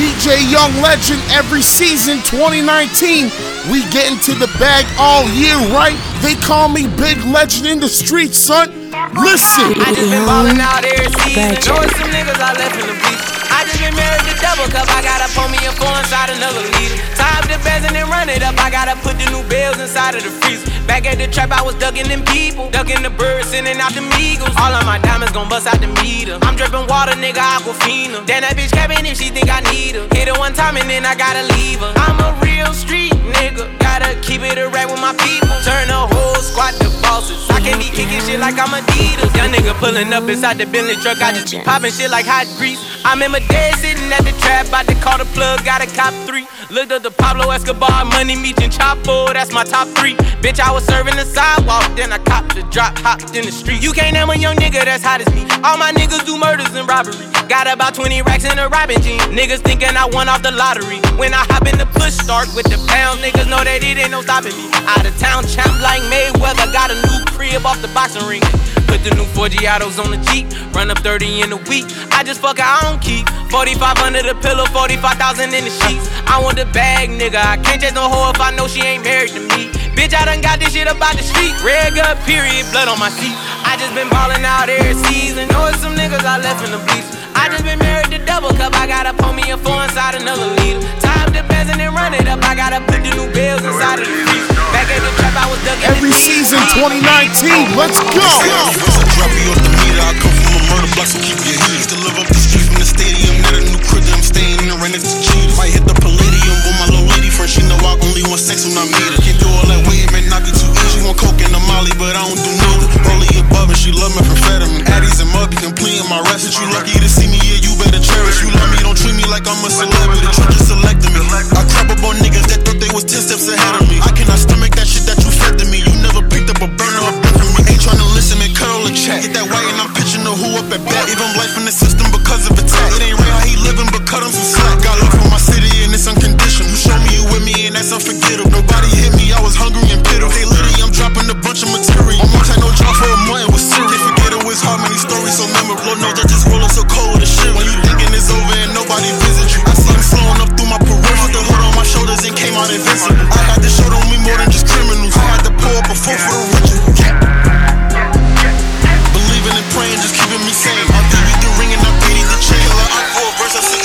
DJ Young Legend every season 2019. We get into the bag all year, right? They call me Big Legend in the streets, son. Listen. I just been ballin' out every season, knowing some niggas I left in the beach. I just been married to double cup, I gotta pump me a four inside another leader. Tie up the bands and then run it up, I gotta put the new bells inside of the freezer. Back at the trap, I was ducking them people, ducking the birds, sending out them eagles. All of my diamonds gon' bust out the meter. I'm dripping water, nigga, Aquafina. Damn, that bitch capping if she think I need her. Hit her one time and then I gotta leave her. I'm a real street nigga, gotta keep it a rack with my people. Turn the whole squad to bosses, I can't be kicking shit like I'm Adidas. Young nigga pulling up inside the Bentley truck, I just be popping shit like hot grease. I'm in my dead sitting at the trap, about to call the plug, gotta cop three. Looked up the Pablo Escobar, Money, Meech, and Chapo, that's my top three. Bitch, I was serving the sidewalk, then I copped the drop, hopped in the street. You can't name a young nigga that's hot as me. All my niggas do murders and robbery. Got about 20 racks in a Robin jean. Niggas thinking I won off the lottery. When I hop in the push start with the pound, niggas know that it ain't no stopping me. Out of town champ like Mayweather, got a new crib off the boxing ring. Put the new 4Giatos on the Jeep, run up 30 in a week. I just fuck it, I don't keep 45 under the pillow, 45,000 in the sheets. I want the bag, nigga, I can't chase no hoe if I know she ain't married to me. Bitch, I done got this shit about the street. Red gut, period, blood on my seat. I just been ballin' out every season, knowin' some niggas I left in the bleach. I just been married to double cup, I gotta pull me a four inside another leader. Tie up the bands and then run it up, I gotta put the new bells inside of the street. Back at the trap, I was ducking every season 2019, let's go! Drop me off the meter, I come from a murder block, so keep your heat. Used to live up the street from the stadium, not a new crib, I'm staying in the rent next to Cheetahs. Might hit the Palladium with my little lady friend, she know I only want sex when I meet her. Can't do all that waiting, man, not be too easy. She want coke and a molly, but I don't do noodles. Only above and she love me for fetterman. Addies and mud be completing my rest. Since you lucky to see me, yeah, you better cherish. You love me, don't treat me like I'm a celebrity, you just selecting me. I crap up on niggas that thought they was 10 steps ahead of me. I cannot stomach that shit that you fed to me. You never picked up a burner up from me. Ain't tryna listen and curl and chat. Get that white and I'm pitching the who up at bat. Even life in the system because of attack. It ain't real how he living, but cut him some slack. Got love for my city and it's unconditional. You show me you with me and that's unforgettable. Nobody hit me, I was hungry and pitiful. Hey, literally, I'm dropping a bunch of material. Almost had no job for a month, it was serious. They forget it was hard, many stories so memorable. No, they're just rolling so cold as shit. When you thinking it's over and nobody visit you, I see him slowing up through my peripheral. The hood on my shoulders and came out invincible. I got this showed on me more than just criminals. I had to pull up a four for the ritual. Believing and praying, just keeping me sane. I beat the ring and I beat the chain. I pull verse, I said,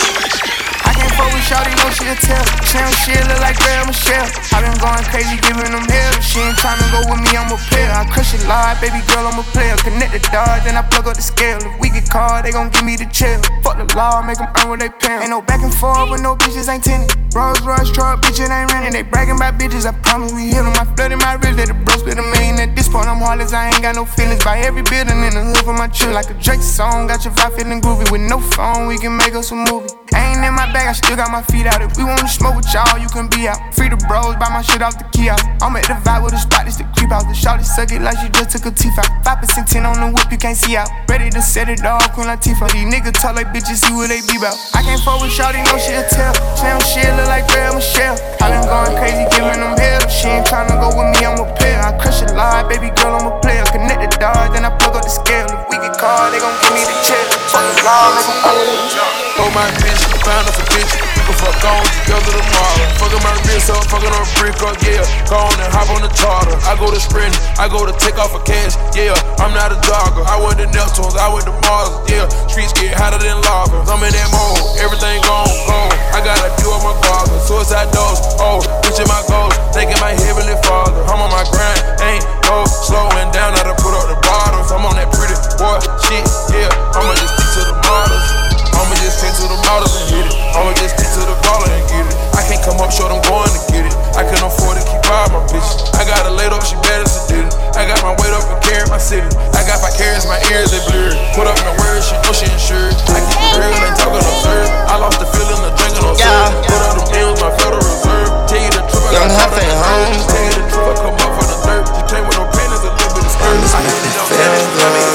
I can't fuck with shawty, no she a tell. Sam shit look like Graham Michelle. I been going crazy, giving them hell. She ain't tryna go with me, I'm a player. I crush it live, baby girl, I'm a player. Connect the dots, then I plug up the scale. If we get caught, they gon' give me the chill. Fuck the law, make them earn what they pay. Ain't no back and forth, but no bitches ain't tenant. Rolls Royce truck, bitch, it ain't renting. They bragging about bitches, I promise we hit them. I flooded my wrist, let the bros spit a million. At this point, I'm heartless, I ain't got no feelings. By every building in the hood for my chill. Like a Drake song, got your vibe feeling groovy. With no phone, we can make us a movie. I ain't in my bag, I still got my feet out. If we wanna smoke with y'all, you can be out. Free the bros, buy my shit off the kiosk. I'm at the vibe with a spot, it's the creep out. The shawty suck it like she just took a teeth out. 5% 10 on the whip, you can't see out. Ready to set it off, Queen Latifah. These niggas talk like bitches, see what they be about. I can't fuck with shawty, no shit to tell. Slam shit look like Graham Michelle. I been going crazy, giving them hell. She ain't tryna go with me, I'm a player. I crush it live, baby girl, I'm a player. Connect the dots, then I plug up the scale. If we get caught, they gon' give me the check. Fuck the law, make them owe my attention, find us a bitch. Fuck on together tomorrow. Fucking my wrist up, fucking on a brick up, yeah. Go on and hop on the charter. I go to sprint, I go to take off a cash, yeah. I'm not a jogger. I went to Neptunes, I went to Mars, yeah. Streets get hotter than lava. I'm in that mode, everything gone, gone. I got a few of my goggles, suicide dose, oh, reaching my goals, thanking my heavenly father. I'm on my grind, ain't no slowing down. I done put up the bottles. I'm on that pretty boy shit, yeah. I'ma just stick to the models. I'ma just stick to the models and hit it. I'ma just stick to the dollar and get it. I can't come up short, I'm going to get it. I can afford to keep out my bitch. I got her laid up, she better sedated. I got my weight up and carried my city. I got my carrots, my ears, they blurred. Put up my words, she know she insured. I keep it real, ain't talking absurd. I lost the feeling of drinking on serve. Put up them bills, my Federal Reserve. Tell you the truth, I got top of the nerves. Tell you the truth, I come up on the dirt. You play with no pain, it's a little bit of skirt. I hit it up, man,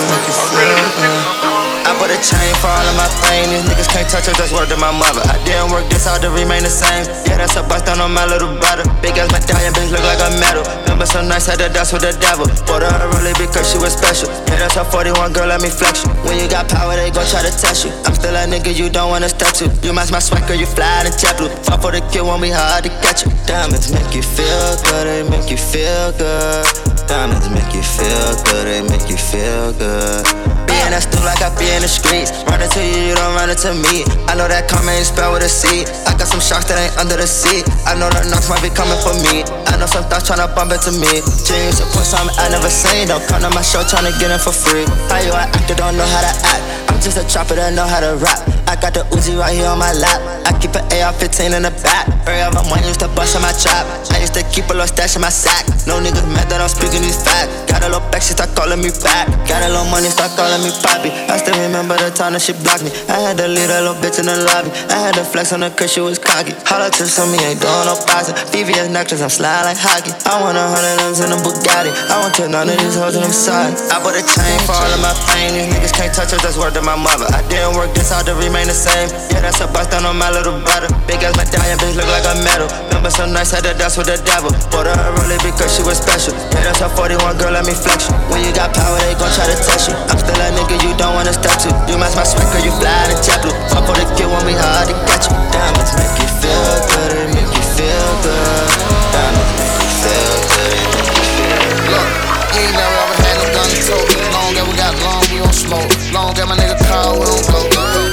I put a chain for all of my fame. These niggas can't touch us, last word to my mother. I didn't work this hard to remain the same. Yeah, that's a bust down on my little brother. Big ass medallion, bitch, look like a medal. Remember so nice, had to dance with the devil. Bought her early because she was special. Yeah, that's her 41, girl, let me flex you. When you got power, they gon' try to test you. I'm still a nigga you don't wanna step to. You match my swag, girl, you fly in JetBlue. Fall for the kid, won't be hard to catch you. Diamonds make you feel good, they make you feel good. Diamonds make you feel good, they make you feel good. Being that stoop like I be in the streets. Run into you, you don't run into me. I know that karma ain't spelled with a C. I got some sharks that ain't under the sea. I know the knocks might be coming for me. I know some thoughts tryna bump into me. Dreams of something I never seen. Don't come to my show tryna get in for free. How you an actor don't know how to act? I'm just a chopper that know how to rap. I got the Uzi right here on my lap. I keep an AR-15 in the back. Three of them one used to bust in my trap. I used to keep a little stash in my sack. No niggas mad that I'm speaking these facts. Got a little back, she start calling me back. Got a little money, start calling me poppy. I still remember the time that she blocked me. I had to leave that little bitch in the lobby. I had to flex on her cause she was cocky. Politics on me ain't doing no boxing. BVS necklace, I'm slide like hockey. I want 100 M's in a Bugatti. I want to none of these hoes and I'm sorry. I bought a chain for all of my pain. These niggas can't touch us, that's word to my mother. I didn't work this hard to remain the same. Yeah, that's a bust down on my little brother. Big ass medallion, bitch, look like a medal. Remember so nice, had to dance with the devil. Bought her early because she was special. Yeah, that's her 41, girl, let me flex you. When you got power, they gon' try to test you. I'm still a nigga you don't wanna step to. You match my swag, girl, you fly in JetBlue. Fuck for the kid, want me hard to catch you. Diamonds make you feel good, they make you feel good. Diamonds make you feel good, they make you feel good. Look, we ain't never ever had no gun to tote. Long as we got long, we don't smoke. Long as my nigga car, we don't blow.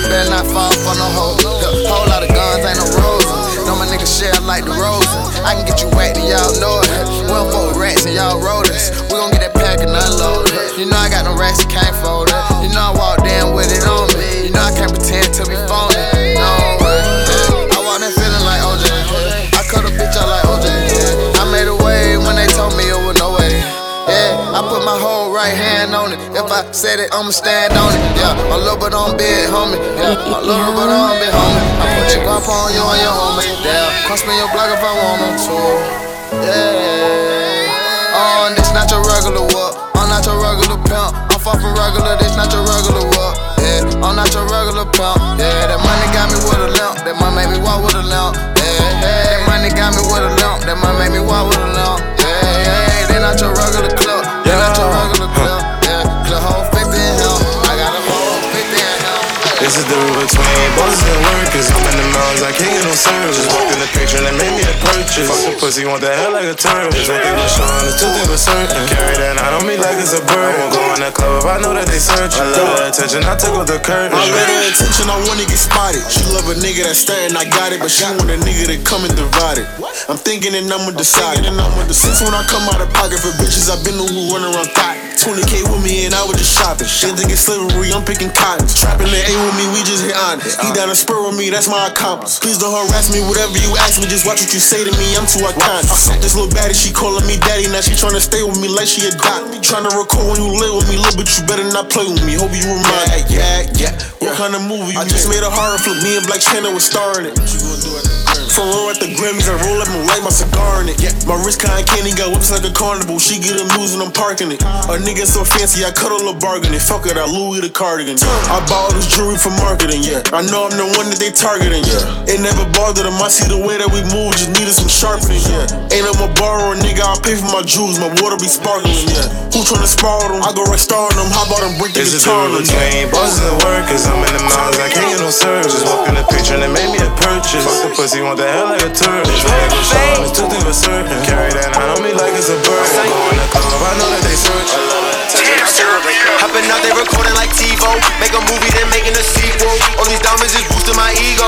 Better not fall for no hoe. Look, whole lot of guns ain't no roses. Know my nigga share like the roses. I can get you whacked and y'all know it. We don't fuck with rats and y'all rollers. We gon' get that pack and unload it. You know I got no racks, you can't fold it. You know I walk down with it on me. You know I can't pretend to be phony. No way. I walk in feeling like OJ. I cut a bitch out like OJ. I made a way when they told me it was no way. Yeah, I put my whole right hand on it. If I said it, I'ma stand on it. Yeah, I'm little but I'm big, homie. Yeah, I'm little but I'm big, homie. I put your guap on you and your homies. Yeah, cross me your block if I want them to. Yeah. Oh, and this not your regular walk. I'm not your regular pimp. I'm far from regular, this not your regular walk. Yeah, I'm not your regular pimp. Yeah, that money got me with a limp. That money made me walk with a limp. Yeah, that money got me with a limp. That money made me walk with a limp. Not your regular club, yeah, not your regular club, yeah. The whole 50 in hell, I got a whole 50 in hell. This is the root between bosses and workers. I'm in the mountains, I can't get no service. Just walked in the picture and made me a purchase. Fuck the pussy, want that hell like a turtle. Just one thing I'm showing, it's two things for certain. Carry that out on me like it's a bird. I won't go in that club if I know that they searching. I love the attention, I took off the curtain. I love the attention, I wanna get spotted. She love a nigga that's staring, I got it. But she want a nigga that come and divide it. I'm thinking and I'ma decide. Since when I come out of pocket for bitches, I've been the who running around thot. 20K with me and I was just shopping. Shit think it's slippery, I'm picking cotton. Trapping the A with me, we just hit honest. He down a spur with me, that's my accomplice. Please don't harass me, whatever you ask me, just watch what you say to me, I'm too iconic. This little baddie, she calling me daddy, now she tryna stay with me like she a doc. Tryna record when you live with me, little but you better not play with me. Hope you remind. What kind of movie? I just made a horror flip, me and Black Channel was starring it. From roll at the Grammys, I roll up and light my cigar in it. My wrist kind of candy, got whips like a carnival. She get amused when I'm parking it. A nigga so fancy, I cut a little bargain. Fuck it, I Louis the cardigan. I bought all this jewelry for marketing, yeah. I know I'm the one that they targeting, yeah. It never bothered them, I see the way that we move. Just needed some sharpening, yeah. Ain't I'm a borrower, nigga, I'll pay for my jewels. My water be sparkling, yeah. Who tryna spoil them? I go right star on them, how about them break the guitar on them? This is the real between bosses and workers. I'm in the miles, I can't get no service. Just walk in the picture and it made me a purchase. Fuck the pussy, want that hell like a turtle. It's two things for certain. Carry that out on me like it's a bird. I'm going to club, I know that they search. Hopping out, they recording like TiVo. Make a movie, then making a sequel. All these diamonds is boosting my ego.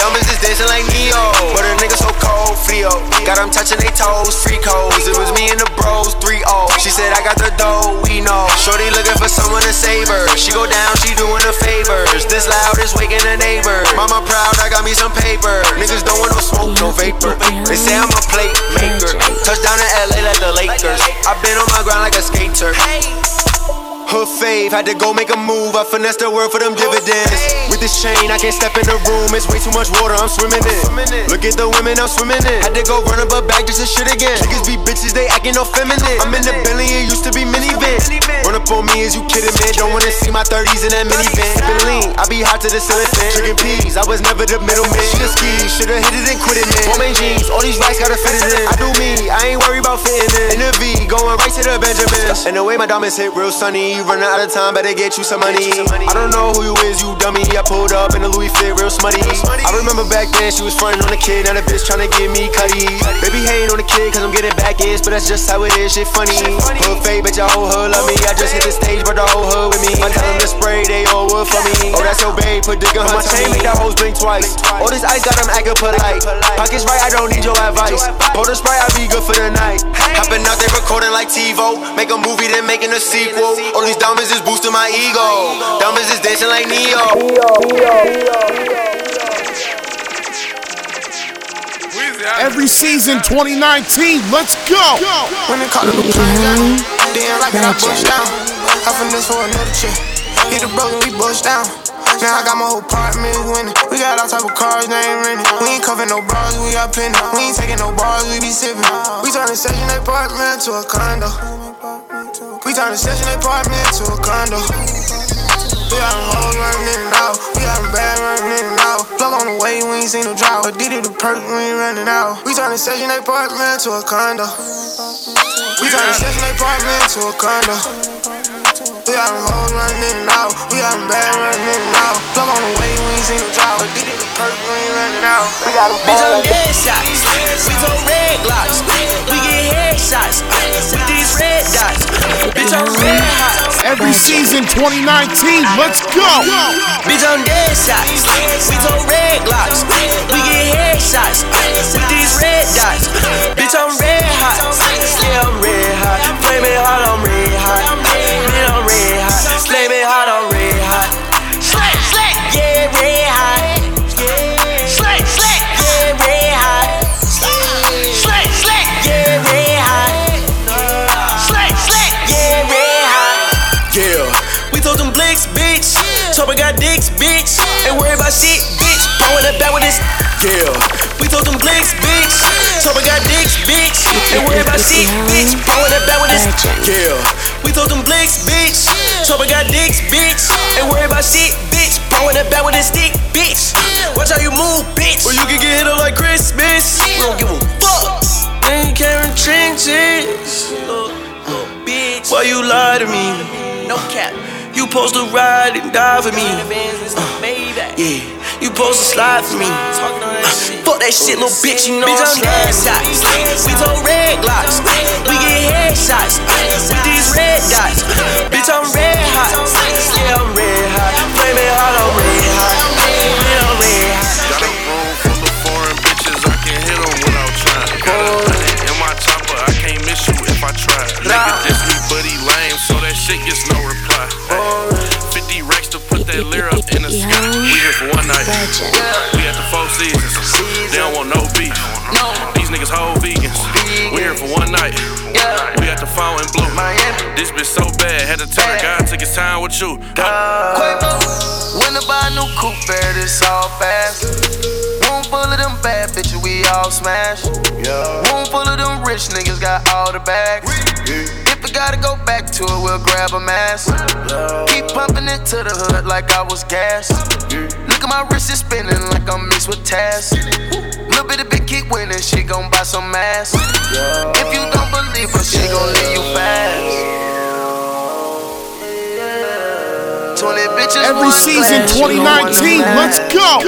Diamonds is dancing like Neo. But a nigga so cold, Frio. Got them touching they toes, free codes. It was me and the bros, 3-0. She said, I got the dough, we know. Shorty looking for someone to save her. She go down, she doing her favors. This loud is waking the neighbor. Mama proud, I got me some paper. Niggas don't want no smoke, no vapor. They say I'm a plate maker. Touchdown in LA like the Lakers. I been on my ground like a skater. Hey. Hood fave, had to go make a move. I finessed the world for them dividends. With this chain, I can't step in the room. It's way too much water, I'm swimming in. Look at the women, I'm swimming in. Had to go run up a bag just to shit again. Niggas be bitches, they acting no feminine. I'm in the Bentley, it used to be minivan. Run up on me, is you kidding, man? Don't wanna see my 30s in that minivan. Sippin' lean, I be hot to the ceiling fan. Chicken peas, I was never the middleman. She the ski, shoulda hit it and quit it, man. Woman jeans, all these racks gotta fit it in. I do me, I ain't worried about fitting in. In the V, going right to the Benjamins. And the way my diamonds hit real sunny. You running out of time, better get you some money. I don't know who you is, you dummy. I pulled up in the Louis fit, real smutty. I remember back then she was frontin' on the kid, now the bitch tryna give me cutty. Baby hating on the kid, cause I'm getting back ends, but that's just how it is, shit funny. Hood fade, bitch, I whole hood love me. I just hit the stage, but the whole hood with me. I tell them to spray, they all wood for me. Oh, that's your babe, put dick on her chain, make that hoes blink twice. All this ice got them acting polite. Pockets right, I don't need your advice. Pour the Sprite, I be good for the night. Hopping out, they recording like TiVo. Make a movie, then making a sequel. All these diamonds is boosting my ego. Diamonds is dancing like Neo. Every season 2019, let's go. When they call it a down, damn like that I bust down. I finesse for another chick. Hit the broken, we bust down. Now I got my whole apartment winning. We got all type of cars, they ain't renting. We ain't covering no bras, we got plenty. We ain't taking no bars, we be sipping. We turn a session apartment to a condo. We turn a session apartment to a condo. We got them hoes running in and out. We got them bad running in and out. Plug on the way, we ain't seen no drought. A D to the perk, we ain't running out. We turn a session apartment to a condo. We turn a session apartment to a condo. We got them hoes running in and out. We got them bad running in and out. Plug on the way, we ain't seen no driver. Did it hurt, we ain't running out. We got them bitch on dead shots. We told red glocks. We get head shots. With these red dots. Bitch on red hot. Every season 2019, let's go. Bitch on dead shots. We told red glocks. We get head shots. With these red dots. Bitch on red hot. Yeah, I'm red hot. Play me hard, I'm red hot. I'm red hot, slay me hot, I'm red hot. Slack, slack, yeah, red hot. Slack, slack, yeah, red hot. Slack, slack, yeah, red hot. Slack, slack, yeah, red hot. Yeah, we told them blicks, bitch. Told got dicks, bitch. Ain't worried about shit, bitch. Blowing up back with this. Yeah, we told them blicks, bitch. Told got dicks, bitch. Ain't worried about shit, bitch. Blowing up back with this. Yeah. We told them blicks, bitch. Told got dicks, bitch. Ain't worried about shit, bitch. Blowing that bat with a stick, bitch. Watch how you move, bitch. Or you can get hit up like Christmas. We don't give a fuck. They ain't carrying trenches. Bitch. Why you lie to me? No cap. You supposed to ride and die for me. Yeah. You supposed to slide for me. Fuck that shit, little bitch. You know bitch, I'm dead shots. We told red glocks. We get head shots. With these red dots. Bitch, I'm red hot. Yeah, I'm red hot. Play me hard, I'm red hot. Yeah, I'm red hot. Got a room full of foreign bitches. I can hit them without trying. Got in my chopper. I can't miss you if I try. Nigga, this me, but he lame, so that shit gets no reply. 50 racks to put that lyric up in the sky. We here for one night. We at the Four Seasons. They don't want no beef. These niggas whole vegans. We here for one night. We got the phone in blue. This bitch so bad, had to tell her God took his time with you. When I buy a new coupe, it's all fast. Room full of them bad bitches, we all smash. Room full of them rich niggas got all the bags. If we gotta go back to it, we'll grab a mask. Keep pumping it to the hood like I was gas. Look at my wrist, it's spinning like I'm mixed with Taz. Little bit of big kick winning, she gon' buy some ass. If you don't believe her, she gon' leave you fast. 20 bitches, every season, 2019, let's go.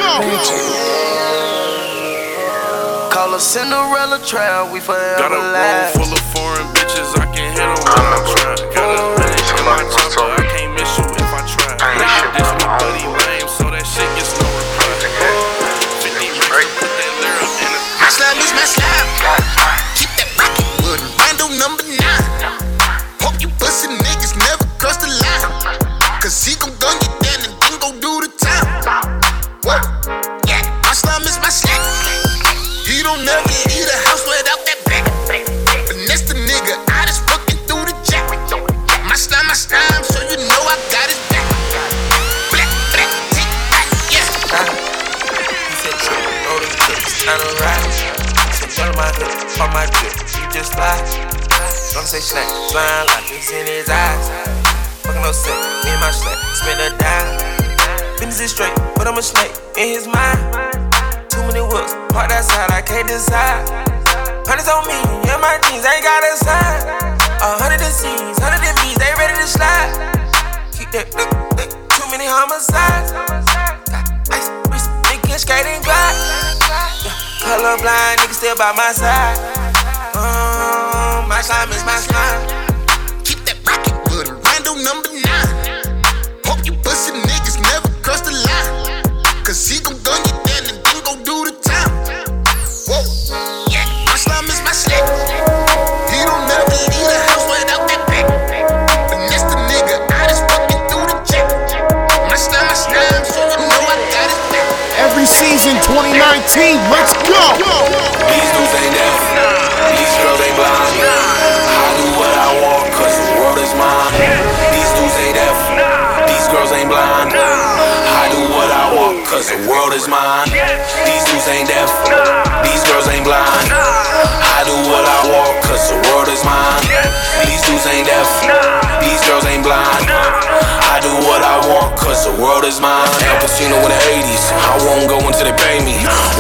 Call a Cinderella trail, we forever got a last. Room full of foreign bitches, I can hit them when I'm trying. Got a minute in my chopper, I can't miss you if I try. This my buddy lame, so that shit gets no reply. My slime is my slime. Keep that rocket wood. Rando number 9. Hope you pussy niggas never cross the line. Cause he gon' gun you down and then gon' do the time. What? Yeah, my slime is my slime. You don't never eat a house without that back. But next to nigga, I just fucking through the jack. My slime, so you know I. tryna ride. So turn my hood, fuck my drip, you just slide. Don't say snack, blind like it's in his eyes. Fuckin' no set, me and my slack, spend a dime. Business is straight, but I'm a snake in his mind. Too many whoops, parked outside, I can't decide. Hundreds on me, in my jeans, I ain't got a sign. 100 disease, 100 bees, they ready to slide. Keep that lick, too many homicides. Got ice, wrist, nigga, skate and glide. Colorblind, nigga still by my side. My slime is my slime. Keep that rocket with a rando number 9. Hope you pussy niggas never cross the line. Cause he gon' gun you down and then gon' do the time. Whoa, yeah, my slime is my slime. Season 2019, let's go! These dudes ain't down, these girls ain't blind. I do what I want, cause the world is mine. These dudes ain't deaf, these girls ain't blind. I do what I want, cause the world is mine. These dudes ain't deaf, these girls ain't blind. I do what I want, cause the world is mine. These dudes ain't deaf, these girls ain't blind. I do what I want, cause the world is mine. El Pacino in the 80s, I won't go until they pay me.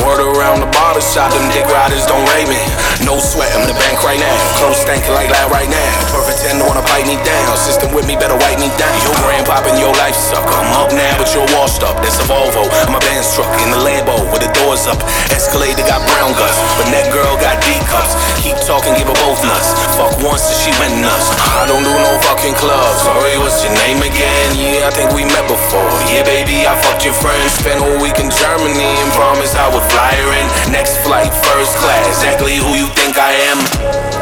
Word around the bottle shop, them dick riders don't rate me. No sweat, I'm in the bank right now. Clothes stankin' like that right now. Perfect 10 wanna bite me down. System with me, better wipe me down. Your grandpop and your life suck. I'm up now, but you're washed up. That's a Volvo, I'm a Benz truck. In the Lambo, with the doors up. Escalator got brown guts, but that girl got D cups. Keep talking, give her both nuts. Fuck once and she went nuts. I don't do no fucking clubs. Sorry, what's your name again? Yeah, I think we met before. Yeah, baby, I fucked your friend. Spent all week in Germany and promised I would fly her in. Next flight, first class. Exactly who you think I am.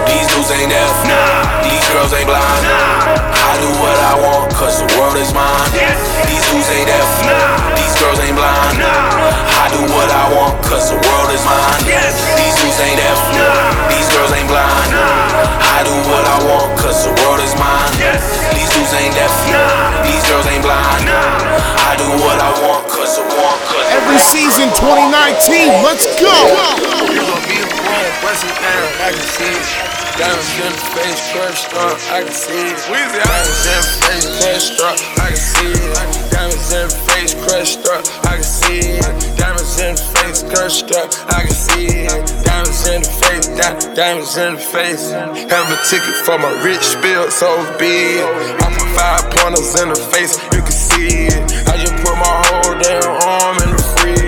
These dudes ain't deaf, nah. These girls ain't blind, nah. I do what I want, cause the world is mine. These dudes ain't deaf, nah. These girls ain't blind, nah. I do what I want, cause the world is mine. These dudes ain't deaf, nah. These girls ain't blind, nah. I do what I want, cause the world is mine. These dudes ain't deaf, nah. These girls ain't blind, nah. I do what I want, cause I want, cause every season 2019, let's go! You gon' be the one, press it down, I can see it. Diamonds in the face, curve strong, I can see it. Diamonds in the face, curve strong, I can see it. Diamonds in the face, curve strong, I can see it. Diamonds in the face, curve strong, I can see it. Diamonds in the face, diamonds in the face. Have a ticket for my rich bill, so be it. I put 5 pointers in the face, you can see it. I just put my whole damn arm in the fridge.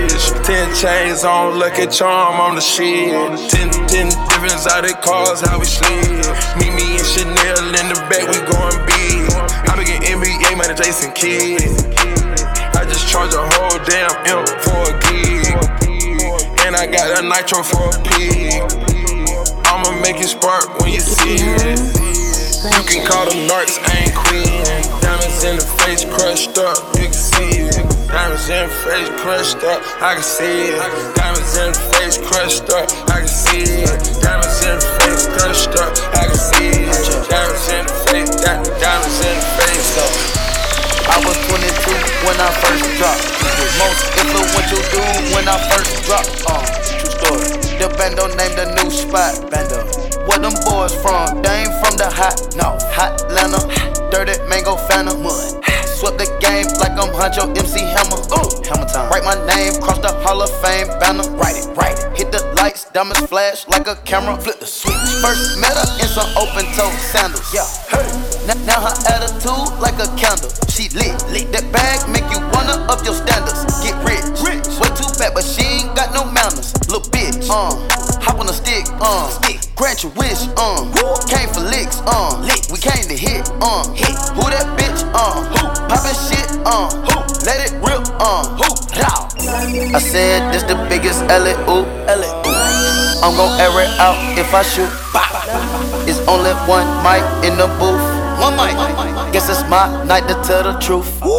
10 chains on, lucky charm on the shit. 10 difference out of cars, how we sleep. Meet me and Chanel in the back, we goin' big. I be getting NBA money, Jason Kidd. I just charge a whole damn M for a gig. And I got a nitro for a pig. I'ma make it spark when you see it. You can call them narcs, I ain't queen. Diamonds in the face, crushed up, you can see it. Diamonds in the face, crushed up, I can see it. Diamonds in the face, crushed up, I can see it. Diamonds in the face, crushed up, I can see it. Diamonds in the face, diamonds in the face, though. I was 22 when I first dropped. Most influential dude when I first dropped. True story. The Bando named the new spot. Bando. Where them boys from? They ain't from the hot, no, hot Atlanta. Dirty Mango Phantom. Swept the game like I'm Huncho MC Hammer. Ooh, Hammer time. Write my name, cross the Hall of Fame banner. Write it, write it. Hit the lights, diamonds flash like a camera. Flip the switch. First met her in some open toe sandals. Yeah, hey. Now her attitude like a candle. She lit, lit. That bag make you wanna up your standards. Get rich, rich. Way too fat, but she ain't got no manners. Little bitch, hop on a stick, stick. Grant your wish, came for licks, lick. We came to hit, hit. Who that bitch, who? Poppin' shit, who? Let it rip, who? Raw. I said this the biggest L.A.O. I'm gon' air it out if I shoot. It's only one mic in the booth. One mic. Guess it's my night to tell the truth. Who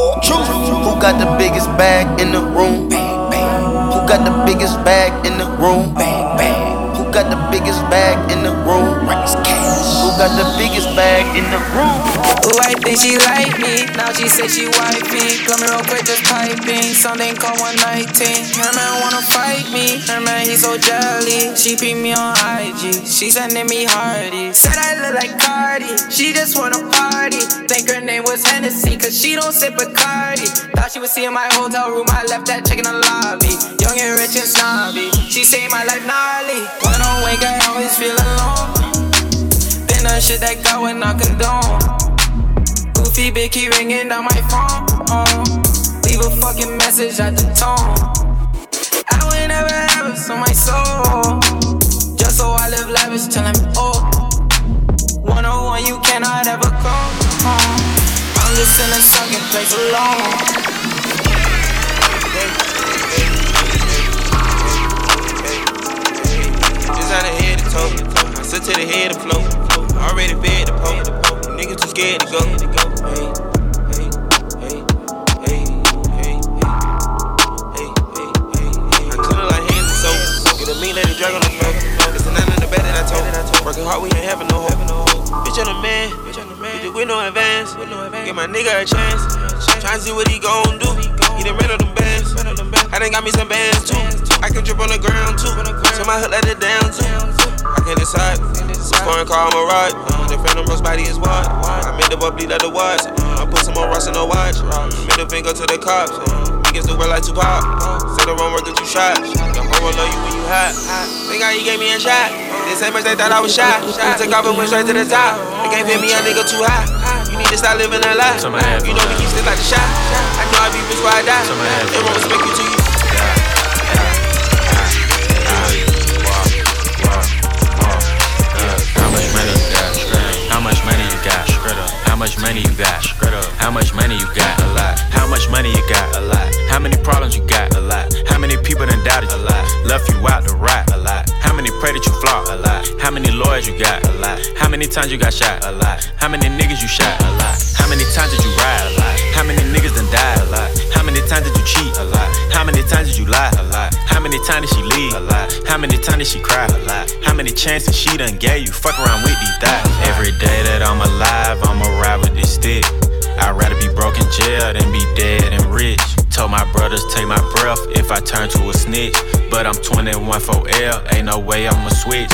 got the biggest bag in the room? Who got the biggest bag in the room? got the biggest bag in the room? Who got the biggest bag in the room? Ooh, I think she like me. Now she say she wife me. Coming real quick, just piping. Something called 119. Her man wanna fight me. Her man, he so jolly. She ping me on IG. She sending me hearty. Said I look like Cardi. She just wanna party. Think her name was Hennessy, cause she don't sip Bacardi. Thought she was seeing my hotel room. I left that chick in the lobby. Young and rich and snobby. She saved my life gnarly. When I wake, I always feel alone. Been the shit that God would not condone. Goofy bitch keep ringing down my phone. Leave a fucking message at the tone. I would never ever sell my soul. Just so I live lavish till I'm old. 101 you cannot ever go home. I'm just in a sunken place alone. Head to toe. I sit to the head to float. Already fed the pole. Niggas too scared to go. Hey, hey, hey, hey, hey, hey, hey, hey. I cut her like hands and soap. Get a mean lady drag on the floor. It's a nine in the bed that I told. Working hard, we ain't having no hope. Bitch, I'm the man. Get the window in advance. Give my nigga a chance. Tryna see what he gon' do. He done ran on them bands. I done got me some bands too. I can drip on the ground too. Turn my hood let it down too. I can't decide. Foreign car, I'm a ride. The phantom roast body is wide. I made the boy bleed out the watch. I put some more rocks in the watch. Middle finger to the cops. Niggas do work like Tupac. Say the wrong word, get you shot. Your mama love you when you hot. Think how you gave me a shot. This ain't much they thought I was shot. I took off and went straight to the top. They can't fit me a nigga too high. You need to stop living a lie. You know we keep still like a shot. I know I be rich while I die. They won't respect you till you. How much money you got? Straight up. How much money you got? A lot. How much money you got? A lot. How many problems you got? A lot. How many people done doubted you? A lot. Left you out to rot? A lot. How many pray that you flop? A lot. How many lawyers you got? A lot. How many times you got shot? A lot. How many niggas you shot? A lot. How many times did you ride? A lot. How many niggas done died? A lot. How many times did you cheat? A lot. How many times did you lie? A lot. How many times did she leave? A lot. How many times did she cry? A lot. How many chances she done gave you? Fuck around with these thoughts. Every day that I'm alive, I'ma ride with this stick. I'd rather be broke in jail than be dead and rich. Told my brothers take my breath if I turn to a snitch. But I'm 21 for L, ain't no way I'ma switch.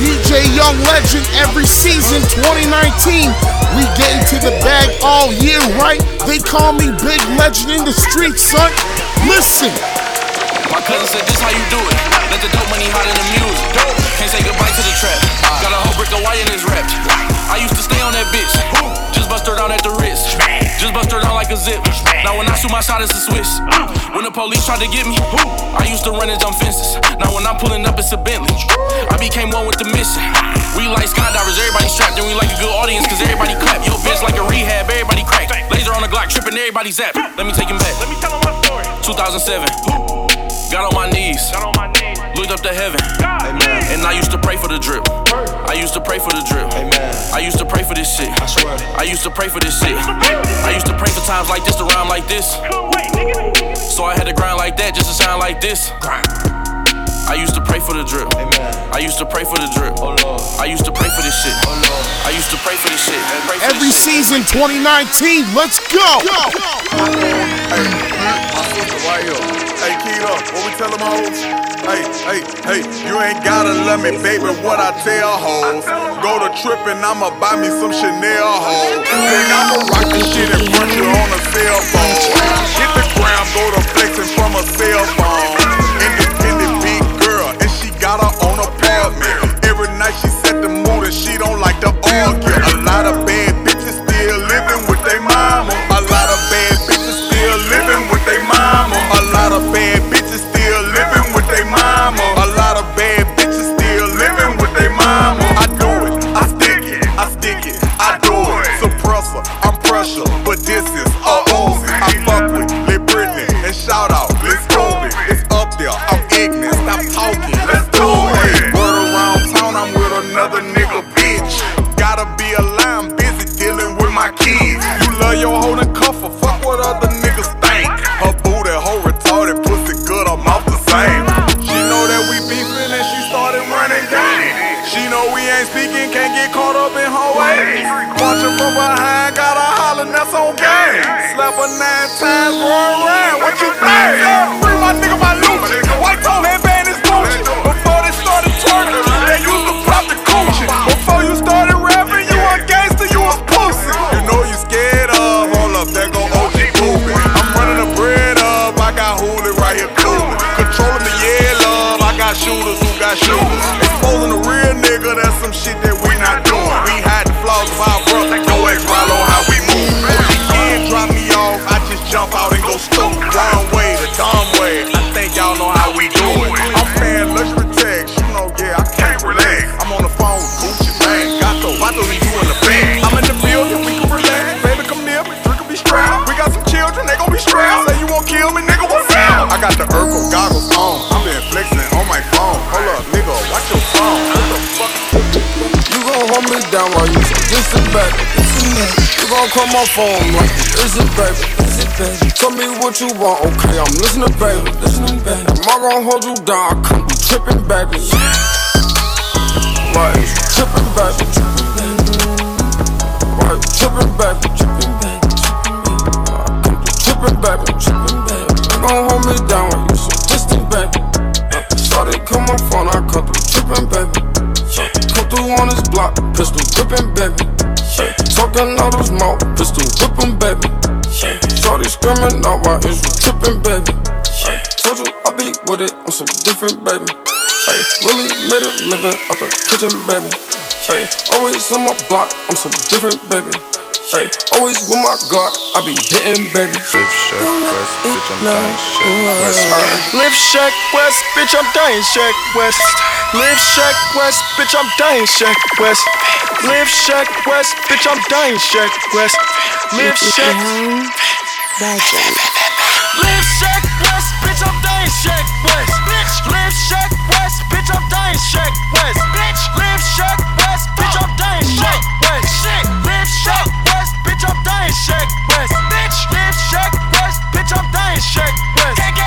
DJ Young Legend every season 2019. We get into the bag all year, right? They call me Big Legend in the streets, son. Listen. My cousin said this how you do it. Let the dope money hotter than music. Can't say goodbye to the trap. Got a whole brick of wire in his rap. I used to stay on that bitch. Just bust her down at the wrist. Just bust her down like a zip. Now when I shoot my shot, it's a switch. When the police tried to get me, I used to run and jump fences. Now when I'm pulling up, it's a Bentley. I became one with the mission. We like skydivers, everybody strapped. And we like a good audience, cause everybody clap. Yo bitch like a rehab, everybody cracked. Laser on the Glock, tripping, everybody zapped. Let me take him back. Let me tell him my story. 2007. Got on my knees. Looked up to heaven. And I used to pray for the drip. I used to pray for the drip. I used to pray for this shit. I used to pray for this shit. I used to pray for times like this to rhyme like this. So I had to grind like that just to sound like this. I used to pray for the drip. I used to pray for the drip. I used to pray for this shit. I used to pray for this shit. Every season 2019, let's go. Hey, Keto, what we tellin' hoes? Hey, you ain't gotta love me, baby, what I tell hoes. Go to trippin', I'ma buy me some Chanel hoes. Think I'ma rock this shit and front you on a cell phone. Hit the ground, go to flexin' from a cell phone. Independent big girl, and she got her own apartment. Every night she set the mood and she don't like to argue. A lot of bad bitches still livin' with they mama. A lot of bad bitches still livin' with they mama. A lot of bad bitches still living with they mama. A lot of bad bitches still living with they mama. I do it, I stick it, I stick it, I do it. Suppressor, I'm pressure, but this is a Uzi. I fuck with Lil Britney and shout out, let's go. It's caught up in her ways. Watching from behind, got a holler, that's on game. Slap her 9 times, run around, what you think? Free my nigga, my Lucci. White told that band is Gucci. Before they started twerking, they used to pop the Gucci. Before you started rapping, you a gangster, you a pussy. You know you scared of, hold up, that go OG Poopy. I'm running the bread up, I got Hooli right here, Cooley. Controlling the yellow, I got shooters who got shooters. Exposing the real nigga, that's some shit that we not doing. We hide the flaws of our brother, no ex Rollo how we move. She can't drop me off, I just jump out and go stupid. Wrong way, the dumb way, I think y'all know how we do it. I'm paying luxury tax, you know, yeah, I can't relax. I'm on the phone with Gucci, man, got the why do we do in the bag? I'm in the building, we can relax. Baby, come near me, drink and be strapped. We got some children, they gon' be strapped. Say you won't kill me, nigga, what's up? I got the Urkel goggles on, I'm been flexing on my phone. Hold up, nigga, watch your phone. What the fuck? You gon' hold me down while you just sit back. You gon' call my phone like, is it baby? Tell me what you want, okay, I'm listening, baby. Am I gon' hold you down? I couldn't be trippin', baby. Right, trippin', baby. Right, trippin', baby. I couldn't be trippin', baby. You gon' hold me down when you so distant, baby. Shawty, come on phone, I couldn't be trippin', baby. Come through on this block, pistol whippin', baby. Talkin' all those mouth, pistol whippin', baby. Shorty screamin' out while it's trippin', baby. Told you I be with it on some different, baby. Really made it livin' out the kitchen, baby. Always on my block, I'm some different, baby. Always with my Glock, I be hittin', baby. Lip shack, west, bitch, I'm dying shack west. Lip shack, west, bitch, I'm dying shack west. Live shack west, bitch, I'm dying shack west. Live shack west, bitch, I'm dying shack west. Live shack, live shack west, bitch, I'm dying shack west. Live shack west, bitch, I'm dying shack west. Live shack west, bitch, I'm dying shack west. Live shack west, bitch, I'm dying shack west. Live shack west, bitch, I'm dying shack west. Live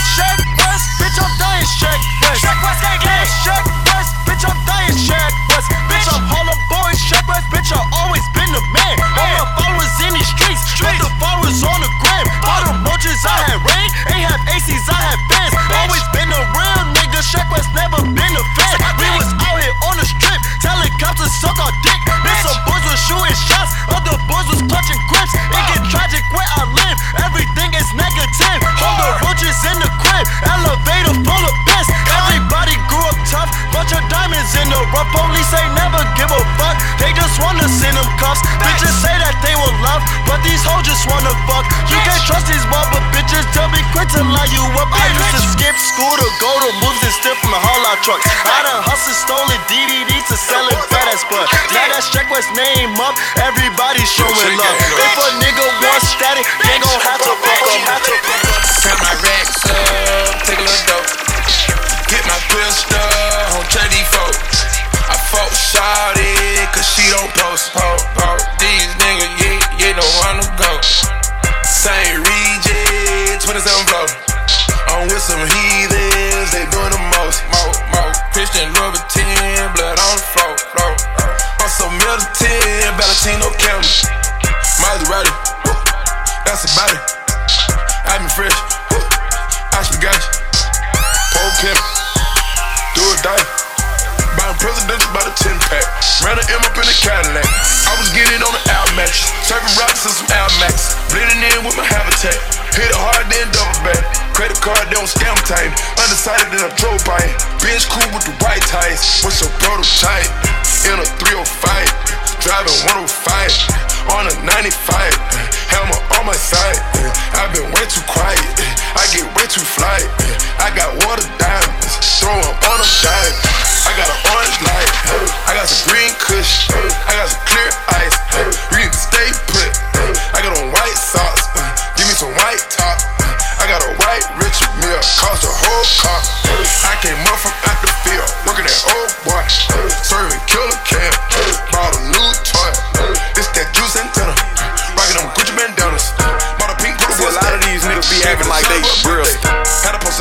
shack west, bitch, I'm dying shack west. Live shack west, bitch, I'm dying shack west. Bitch, I'm Harlem boy, shack west, bitch, I always been the man. All the followers in these streets, all the followers on the gram. All the mochas I had rain, ain't have ACs, I had bands. Always been a real nigga, shack west never been a fan. We was out here on the strip, telling cops to suck our dick. Bitch, some boys was shooting shots, other boys was clutching grips. It get tragic where I live, everything is negative. All the roaches in the crib, elevator full of piss. Everybody grew up tough, bunch of diamonds in the rough. Police ain't never give a fuck, they just wanna send them cuffs. Bitches say that they will love, but these hoes just wanna fuck. You can't trust these mother bitches, they'll be quick to lie you up. I used to skip school to go to moves and steal from the haul out trucks. I done hustled, stolen DVD to selling fat ass butt. Now that Shack West name up, everybody showing love. If a nigga wants static, they gon' have to fuck up. Turn my racks up, take a little dope. Get my pistol on Teddy folks. I fought shawty, cause she don't post. These niggas, yeah, don't wanna go. St. Regis, 27 flow. I'm with some heathens, they doing the most. Christian Louboutin, blood on the floor. I'm so militant, Valentino County. Maserati, woo, that's about it. I been fresh, woo, I should got you. Pope Pimp. Do a dive. Buying presidential by the 10-pack. Ran an M up in a Cadillac. I was getting on the Almax. Serving rocks and some Almax. Blending in with my habitat. Hit it hard, then double back. Credit card, they don't scam time. Undecided in a troll pine. Bench cool with the white ties. What's your prototype? In a 305. Driving 105. On a 95. Hammer on my side. I've been way too quiet. I get way too fly. I got water diamonds. Throw them on a dive. I got an orange light. I got some green kush. I got some clear ice. We need to stay put. I got on white socks. Give me some white top. I got a white Richard Mille. Cost a whole car. I came up from out the field. Working that old boy. Serving killer camp. Bought a new toy. It's that juice and dinner. Rocking them Gucci bandanas. Bought a pink. See, a lot of these niggas be acting like they real. Had to post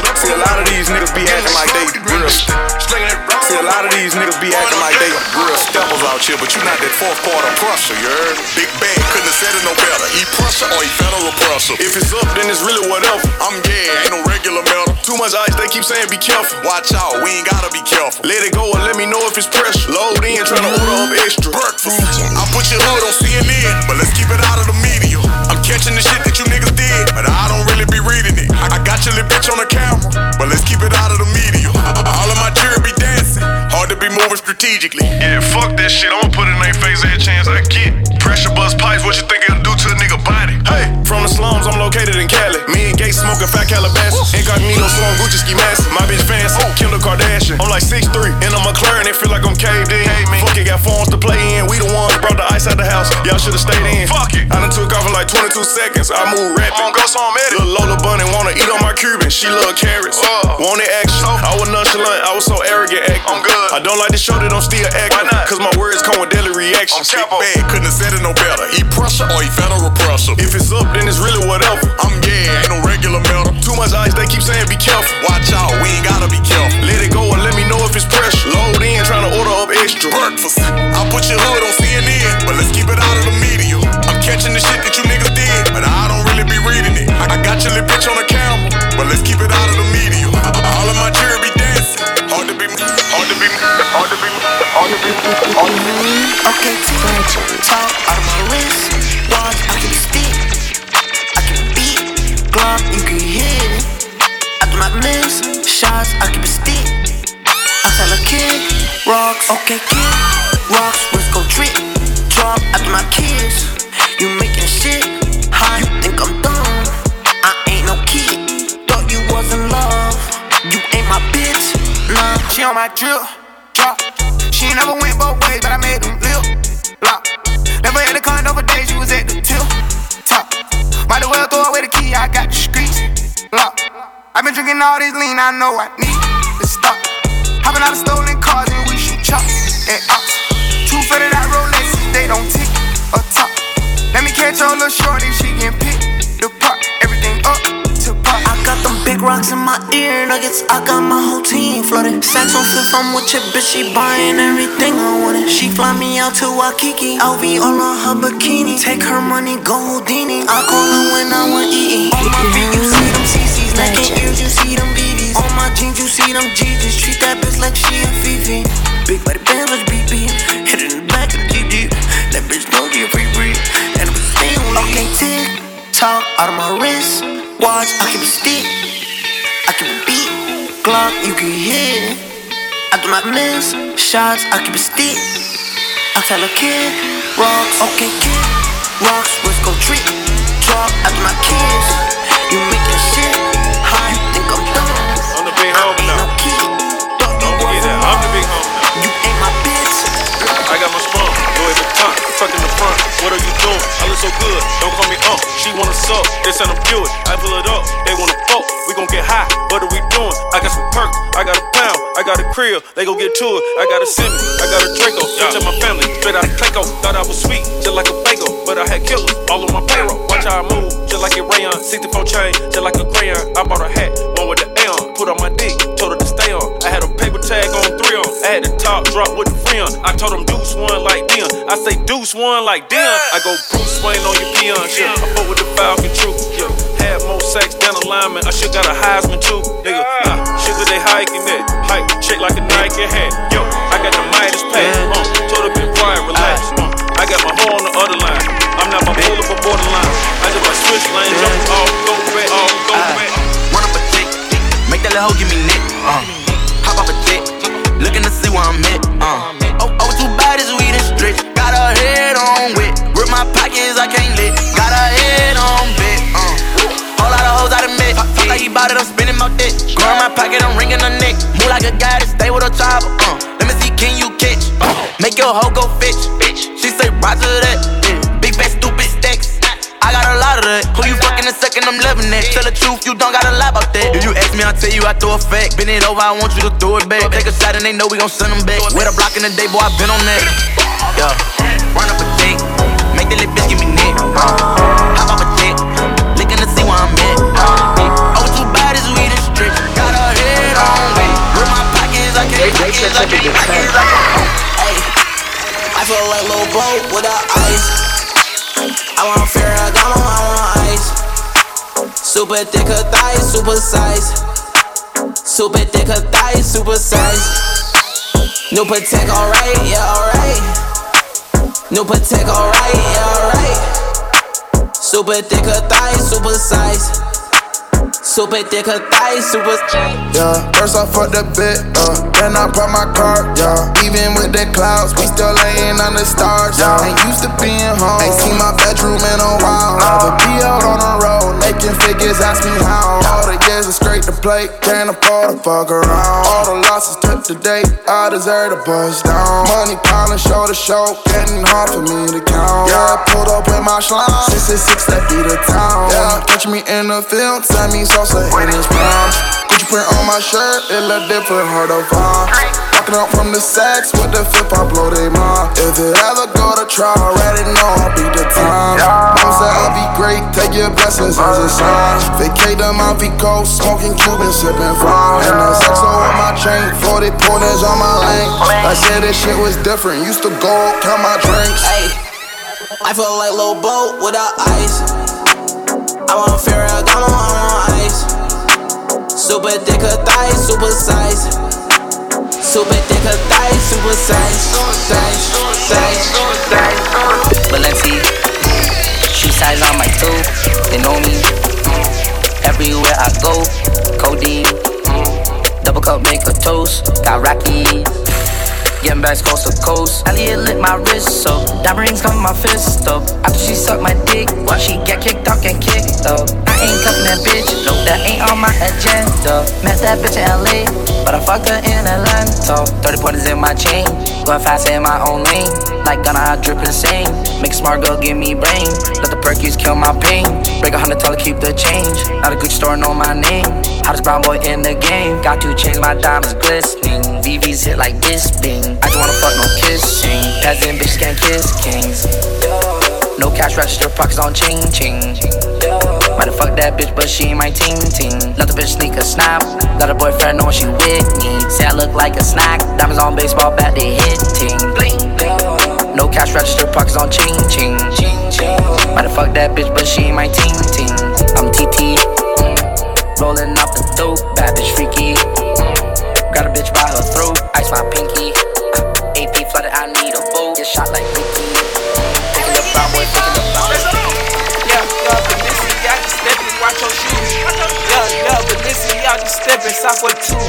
out here, but you not that fourth part of Prussia, you heard? Big Bang couldn't have said it no better. He Prussia or he federal Prussia. If it's up, then it's really whatever. I'm gay, ain't no regular metal. Too much ice, they keep saying be careful. Watch out, we ain't gotta be careful. Let it go or let me know if it's pressure. Load in, tryna order up extra breakfast. I put your hood on CNN, but let's keep it out of the media. I'm catching the shit that you niggas did, but I don't really be reading it. I got your little bitch on the camera, but let's keep it out of the media. All of my jury be dancing, hard to be moving strategically. Yeah, fuck that shit, I'ma put it in their face every chance I get. Pressure bust pipes, what you think it'll do to a nigga body? Hey, from the slums, I'm located in Cali. Me and Gates smoking fat Calabasas. Incognito, slum, Gucci ski mask. My bitch fancy, Kendall Kardashian. I'm like 6'3", and I'm a McLaren, it feel like I'm caved in. Fuck it, got phones to play in. We the ones brought the ice out the house, y'all should've stayed in. Fuck it, I done took off in like 22 seconds, I move rapid. I don't go, so I'm at it. Lil' Lola Bunny wanna eat on my Cuban, she love carrots. Wanted action, I was nonchalant, I was so arrogant. I'm good. I don't like to show that I'm still acting. Why not? Cause my words come with daily reactions. I'm Capo. Big Bang couldn't have said it no better. He Prussia or he federal Prussia. If it's up, then it's really whatever. I'm gay, ain't no regular metal. Too much ice, they keep saying be careful. Watch out, we ain't gotta be careful. Let it go and let me know if it's pressure. Load in, tryna order up extra breakfast. I put your hood on CNN, but let's keep it out of the media. I'm catching the shit that you niggas did, but I don't really be reading it. I got your little bitch on the camera, but let's keep it out of the media. All of my jury be dancing, hard to be. Okay, too much talk out of my wrist. Watch, I can stick, I can beat. Glock, you can hit. I do not miss shots. I can be stick. I tell a kid rocks. Okay, kid rocks. Let's go trip, drop. I do my kids. You making shit hot? You think I'm dumb? I ain't no kid. Thought you was in love. You ain't my bitch. Nah, she on my drip. Drop. She ain't never went both ways, but I made them lip lock. Never had a condo for days, she was at the tip top. Might as well throw away the key, I got the streets locked. I've been drinking all this lean, I know I need to stop. Hopping out of stolen cars and we shoot chops and ops. Two faded out Rolexes, they don't tick or top. Let me catch your little shorty, she can pick the part. Everything up to pop. I got them big rocks in my ear nuggets, I got my whole team flooded. Sacks on flip, I'm with your bitch, she buying everything I wanted. She fly me out to Waikiki, I'll be all on her bikini. Take her money, go Houdini, I call her when I want eating. On my feet, you see them CC's, neck and ears, you see them BB's. On my jeans, you see them GG's, treat that bitch like she a Fifi. Big body band, let's BB, hit in the back of the GG. That bitch don't get free breathe, and I'm staying with me. Okay, tick, talk out of my wrist. Watch, I can be stick, I can be beat. Glock, you can hit. I do not miss shots, I can be stick. I tell a kid rocks. Okay, kid rocks, let's go trick. Drop, I do my kids. You make your shit high, you think I'm dumb. I'm the big homie now. No kid. Don't forget that, I'm the big homie now. You ain't my bitch. I got my spawn, Louis Vuitton, tucked in the front. What are you doing? I look so good, don't call me up. She wanna suck, they send them Buick. I pull it up, they wanna fuck. We gon' get high, what are we doing? I got some perk, I got a pound, I got a crib. They gon' get to it, I got a semi, I got a Draco. Bitch at my family, straight out of Clayco. Thought I was sweet, just like a bagel, but I had killers all on my payroll. Watch how I move, just like a rayon. 64 chain, just like a crayon. I bought a hat, one with the Aon. Put on my dick, told her to stay on. I had a paper tag on 3 on. I had the top drop with the friend. I told them deuce one like them. I say deuce one like them. I go Bruce Wayne on your peon shit. I fuck with the Falcon truth. Yeah. Had more sex than a lineman. I should got a Heisman too, nigga. Nah, shit that they hiking that. Hike chick like a Nike hat. Yo, I got the Midas pack. Told her been quiet, relax. I got my hoe on the other line. I'm not my bullet for borderline. I just my switch lane, jump off, go back, all go back. Run up a dick, make that little hoe give me nick. Hop off a dick, looking to see where I'm at. Oh, too bad is weed and stretch. Got her head on wet. Rip my pockets, I can't lit. Got her head on bit. Whole lot of hoes I done met. Fuck like you bought it, I'm spinning my dick. Girl in my pocket, I'm ringing her neck. Move like a guy to stay with a chopper. Let me see, can you catch? Make your hoe go fetch. She say, roger that. Big fat, stupid stacks. I got a lot of that. Who you fucking and sucking? I'm loving that. Tell the truth, you don't gotta lie about that. If you ask me, I'll tell you I throw a fact. Bend it over, I want you to throw it back. Take a shot and they know we gon' send them back. With a block in the day, boy, I been on that. Yeah, run up a dick, make the little bitch give me neck. Hop off a dick, looking to see where I'm at. Oh, two bodies, we the strip. Got a head on me. Rip my pockets, I can't. Hey, I feel flow like Lil Bo with the ice. I want fair, I want ice. Super thick her thighs, super size. Super thick her thighs, super size. New Patek, alright, yeah, alright. New Patek, alright, yeah, alright. Super thick her thighs, super size. Super thick her thighs, super tight. Yeah, first I fucked the bit, then I brought my car, yeah. Even with the clouds, we still laying on the stars, yeah. Ain't used to being home, ain't seen my bedroom in a while. Rather be out on the road, making figures, ask me how. All the years are straight to play, can't afford to fuck around. All the losses took today, I deserve to bust down. Money piling show to show, getting hard for me to count. Yeah, I pulled up with my slime, 666, that be the town. Yeah, catch me in the field, send me salsa in his palms. Gucci print on my shirt, it look different, hard to find. Walking out from the sex with the flip, I blow they mind. If it ever go to trial, already know I'll beat the time. Mom said I'll be great, take your blessings as a sign. Vacate the Mountie Coast, smoking Cuban, sipping fine. And that's XO on my chain, 40 pointers on my lane. I said this shit was different, used to go count my drinks. Ay, I feel like Lil Bo without ice. I want Ferragamo, I want ice. Super thick her thighs, super size. Super thick her thighs, super size. Size, size, size. Balenci, shoe size on my toe. They know me. Everywhere I go, codeine. Double cup, make a toast. Got Rocky. Getting bags coast to coast. Elliot lit my wrist up. Diamond rings come my fist up. After she sucked my dick, why she get kicked out and kicked up? I ain't cuffing that bitch, no, that ain't on my agenda. Met that bitch in LA, but I fucked her in Atlanta. 30 pointers in my chain, going fast in my own lane. Like Ghana, I drip insane. Make a smart girl give me brain. Let the perkies kill my pain. Break $100, keep the change. Not a good store, know my name. Hottest brown boy in the game. Got to change my diamonds glistening. VVs hit like this thing. I just wanna fuck, no kissing. Peasant bitches can't kiss kings. No cash register, pockets on ching ching. Might've fucked that bitch, but she ain't my ting ting. Let the bitch sneak a snap. Let her boyfriend know she with me. Say I look like a snack. Diamonds on baseball bat, they hitting. Bling bling. No cash register, pockets on ching ching. Might've fucked that bitch, but she ain't my ting ting. I'm TT, rolling off the dope. Bad bitch freaky. Got a bitch by her throat. Ice my pinky. AP flooded, I need a boat. Get shot like Ricky. Thinking about boy, thinking about it. Yeah, but listen, y'all just stepping, watch your shoes. Yeah, but listen, y'all just stepping, sock for two.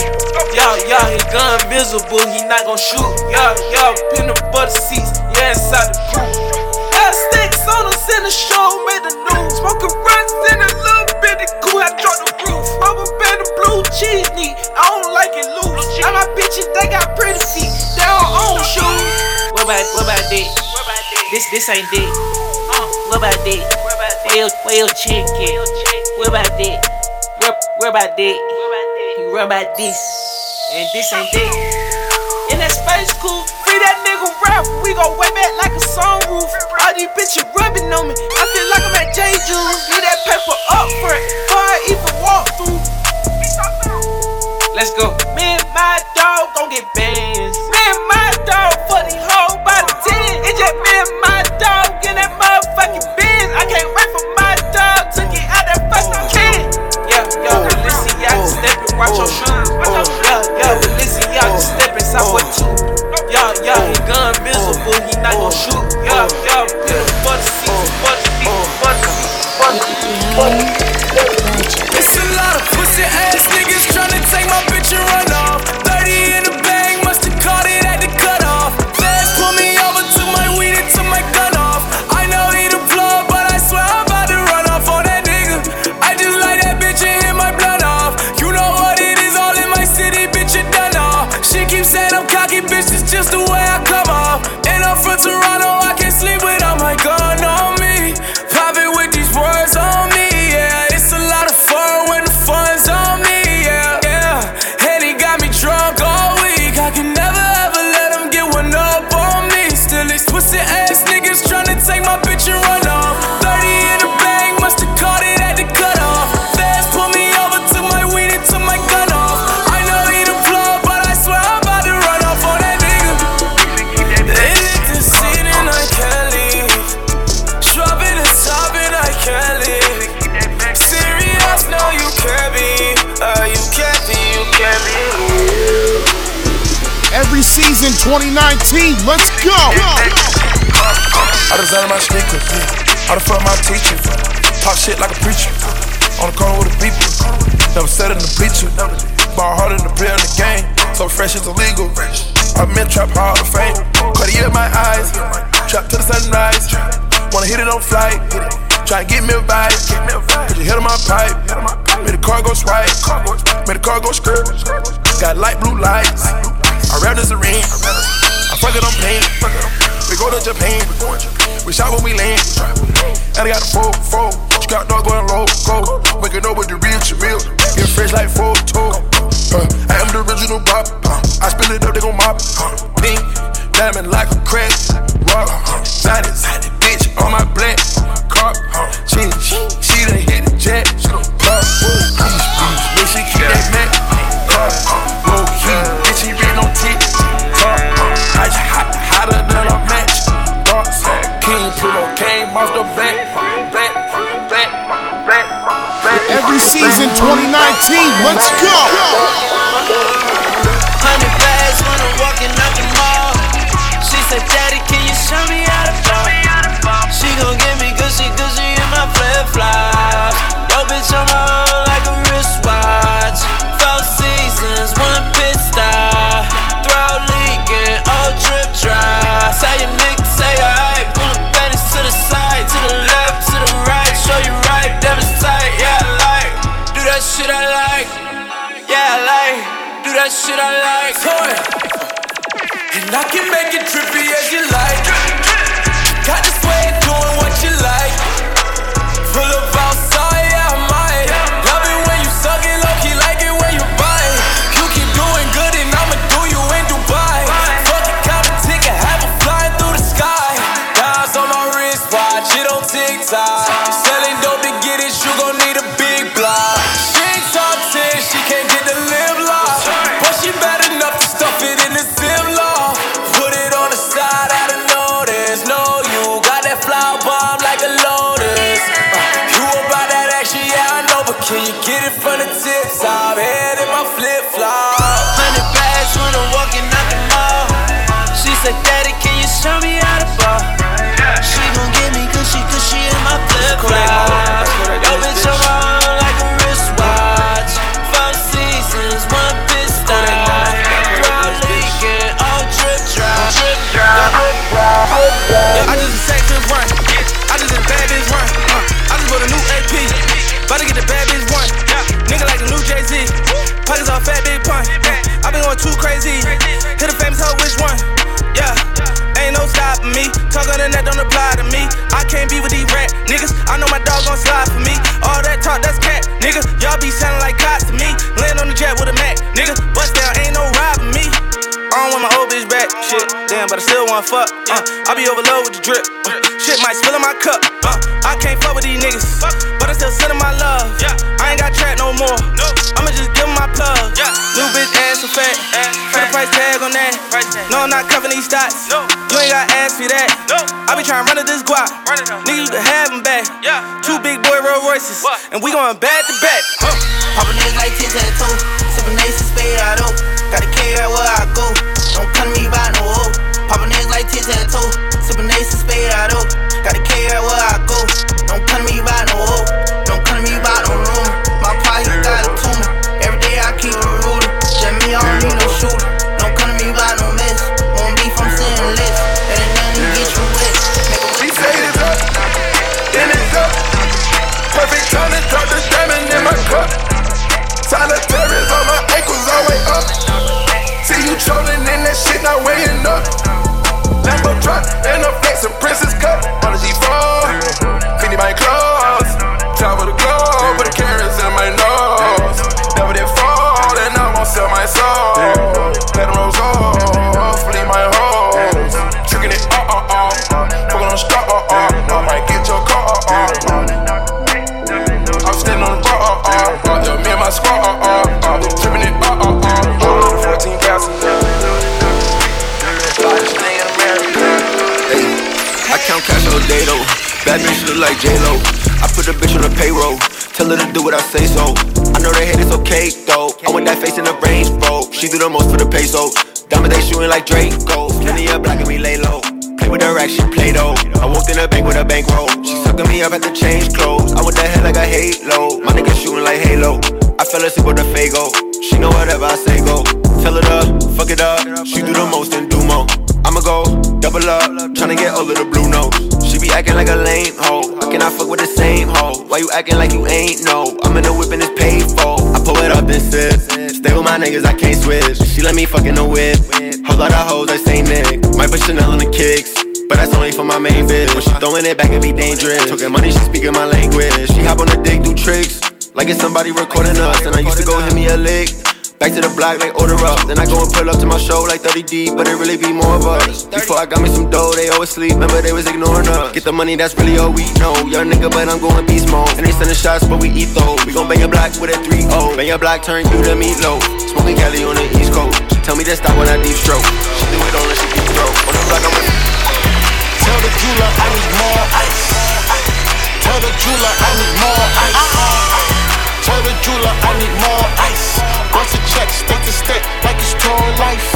Yeah, his gun visible, he not gon' shoot. Yeah, peanut butter seats, yeah, inside the crew. Yeah, sticks on us in the show, made the news. Smoking runs in a little bit of goo, I dropped the roof. Mama been the blue cheese knee, I don't like it loose. All my bitches, they got pretty feet. What about that? This ain't that. What about that? Where your chick at? What about that? Where about that? You run about this, and this ain't that. In that space cool, free that nigga rap. We gon' wave back like a sunroof. All these bitches rubbing on me. I feel like I'm at J. Juice. Get that paper up front, before I even walk through. Let's go. Me and my dog gon' get bands. Me and my dog for the whole by the 10. It's just me and my dog in that motherfucking Benz. I can't wait for my dog to get out that fucking can. Yeah, but listen, y'all just steppin', watch your shoes. Yeah, but listen, y'all just steppin', sock for two. Yeah, his gun visible, he not gon' shoot. Yeah, put him for the seats, for the seats. It's a lot of pussy ass niggas tryna take my bitch and run off. 30 in the bag, musta caught it at the cutoff. Feds pull me over, took my weed and took my gun off. I know he the plug, but I swear I'm about to run off on that nigga. I just light that bitch and hit my blood off. You know what it is on Grammys in 2019. Let's go. I designed my sneakers. I done fucked my teachers. Talk shit like a preacher. On the corner with the people. Never sat in the bleacher. Ball harder than the player in the game. So fresh it's illegal. I'm in Trap Hall of Fame. Cut it in my eyes. Trap to the sunrise. Wanna hit it on flight. Try to get me a vibe. Cause you hit on my pipe. Made the car go swipe. Made the car go skirt. Got light blue lights. I rap this arena. I fuck it on pain. We go to Japan. We shot when we land. And I got a 4-4. She got dog going low. Go. Waking up with the real Jamil. Get fresh like 4-2. I am the original pop. I spill it up, they gon' mop. Pink, diamond like a crack. Rock, silence, bitch on my black. Cop, she done hit the jet. She done pop. When she keep that Mac. Cop, low key, bitch, she been on tick. Cop, I just hotter than a match. Box, King Pluto came off the back. Every season 2019, let's go. 100 bags when I'm walking up the mall. She said, Daddy, can you show me how to fall? She gon' give me Gucci in my flip-flops. Yo, bitch, I'm on like a wristwatch. 4 seasons, 1 pit stop. Throw leaking, all drip dry. Say your nigga, say your hype. Pull the panties to the side, to the left, to the right. Show you right, devastate, yeah, I like. Do that shit I like, yeah, I like. Do that shit I like, and I can make it trippy as you like. Got this way of doing what you like. Full of outside, yeah, I might. Love it when you suck it, low-key like it when you bite. You keep doing good and I'ma do you in Dubai. Fuck it, cop a ticket, have a flying through the sky. Dimes on my wristwatch, it on TikTok. Selling dope to get it, you gon' need a big block. She ain't top 10, she can't get the lip lock. But she bad enough to stuff it in the ziplock. Daddy, can you show me how to fall? She gon' give me cushy in my flip-flops. Yo, bitch, I'm on like a wristwatch. 4 seasons, 1 pit stop. Raw leaking, all drip dry. I just attacked this one. I just a bad bitch one. I just bought a new AP. About to get the bad bitch one. Nigga like the new Jay-Z. Pockets all fat, big pun. I been going too crazy. Hit a famous hoe, which one? Yeah, ain't no stopping me. Talk on the net, don't apply to me. I can't be with these rat niggas. I know my dog gon' slide for me. All that talk, that's cat, nigga. Y'all be sounding like cops to me. Land on the jet with a Mac, nigga. Bust down, ain't no robbing me. I don't want my old bitch back, shit. Damn, but I still want fuck. I be overloaded with the drip. Shit might spill in my cup. I can't fuck with these niggas, but I still sending my love. I ain't got track no more. I'ma just give 'em my plug. New bitch ass so fat. Put a price tag on that. No, I'm not covering these stats. You ain't gotta ask me that. I be trying to run to this guap. Nigga, you can have him back. 2 big boy Rolls Royces, and we going back to back. Poppin' niggas like tic tac toe. Sippin' ace and spade out. Gotta care where I go. Don't come to me by no hoe. Poppin' niggas like tic tac toe. Sippin' ace and spade out. Gotta care where I go. Don't come to me by no hoe. Don't come to me by no room. My pie, he got a tumor. Every day I keep a ruler. Just me, I don't need no shooter. Don't come to me by no mess. Won't be from sitting list. And it nothing get you wet. She say it's up, then it's up. Perfect time to drop the diamond in my cup. Solitaries on my ankles, always up. See you trolling in that shit, not weighing up. Lambo truck and a flex and Princess cup. On the G4, Fendi my claws. Travel the globe with the carrots in my nose. Never did fall, and I won't sell my soul. Let them rose off, flee my hoes. Tricking it, fucking on star, I might get your car, I'm standing on the bar, me and my squad, tripping it, 14 passengers. I count cash all day though. Bad bitch look like J-Lo. I put a bitch on the payroll. Tell her to do what I say so. I know they hate it's okay though. I want that face in the range, bro. She do the most for the peso. Diamond, they shooting like Drake. Plenty of black and we lay low. Play with her action, play doh. I walked in the bank with a bankroll. She sucking me up at the change clothes. I went to hell like a halo. My nigga shooting like Halo. I fell asleep with a Faygo. She know whatever I say go. Tell it up, fuck it up. She do the most and do more. I'ma go double up, tryna get over the blue nose. She be acting like a lame hoe. How can I fuck with the same hoe? Why you acting like you ain't know? I'm in the whip and it's paid for. I pull it up and sip. Stay with my niggas, I can't switch. She let me fuck in the whip. Whole lot of hoes, I say Nick. Might put Chanel on the kicks, but that's only for my main bitch. When she throwing it back, it be dangerous. Talking money, she speaking my language. She hop on the dick, do tricks, like it's somebody recording us. And I used to go hit me a lick. Back to the block, like order up. Then I go and pull up to my show like 30 deep, but it really be more of us. Before I got me some dough, they always sleep. Remember they was ignoring us. Get the money, that's really all we know. Young nigga, but I'm going beast mode. And they sending shots, but we eat though. We gon' bang your block with a 3-0. Bang your block, turn you to meatloaf. Smoking Cali on the East Coast. She tell me to stop when I deep stroke. She do it all and she deep throat. On the block, I'm with. Tell the jeweler I need more ice. Tell the jeweler I need more ice. Tell the jeweler I need more ice. Bust a check, stick to stick, like it's torn life.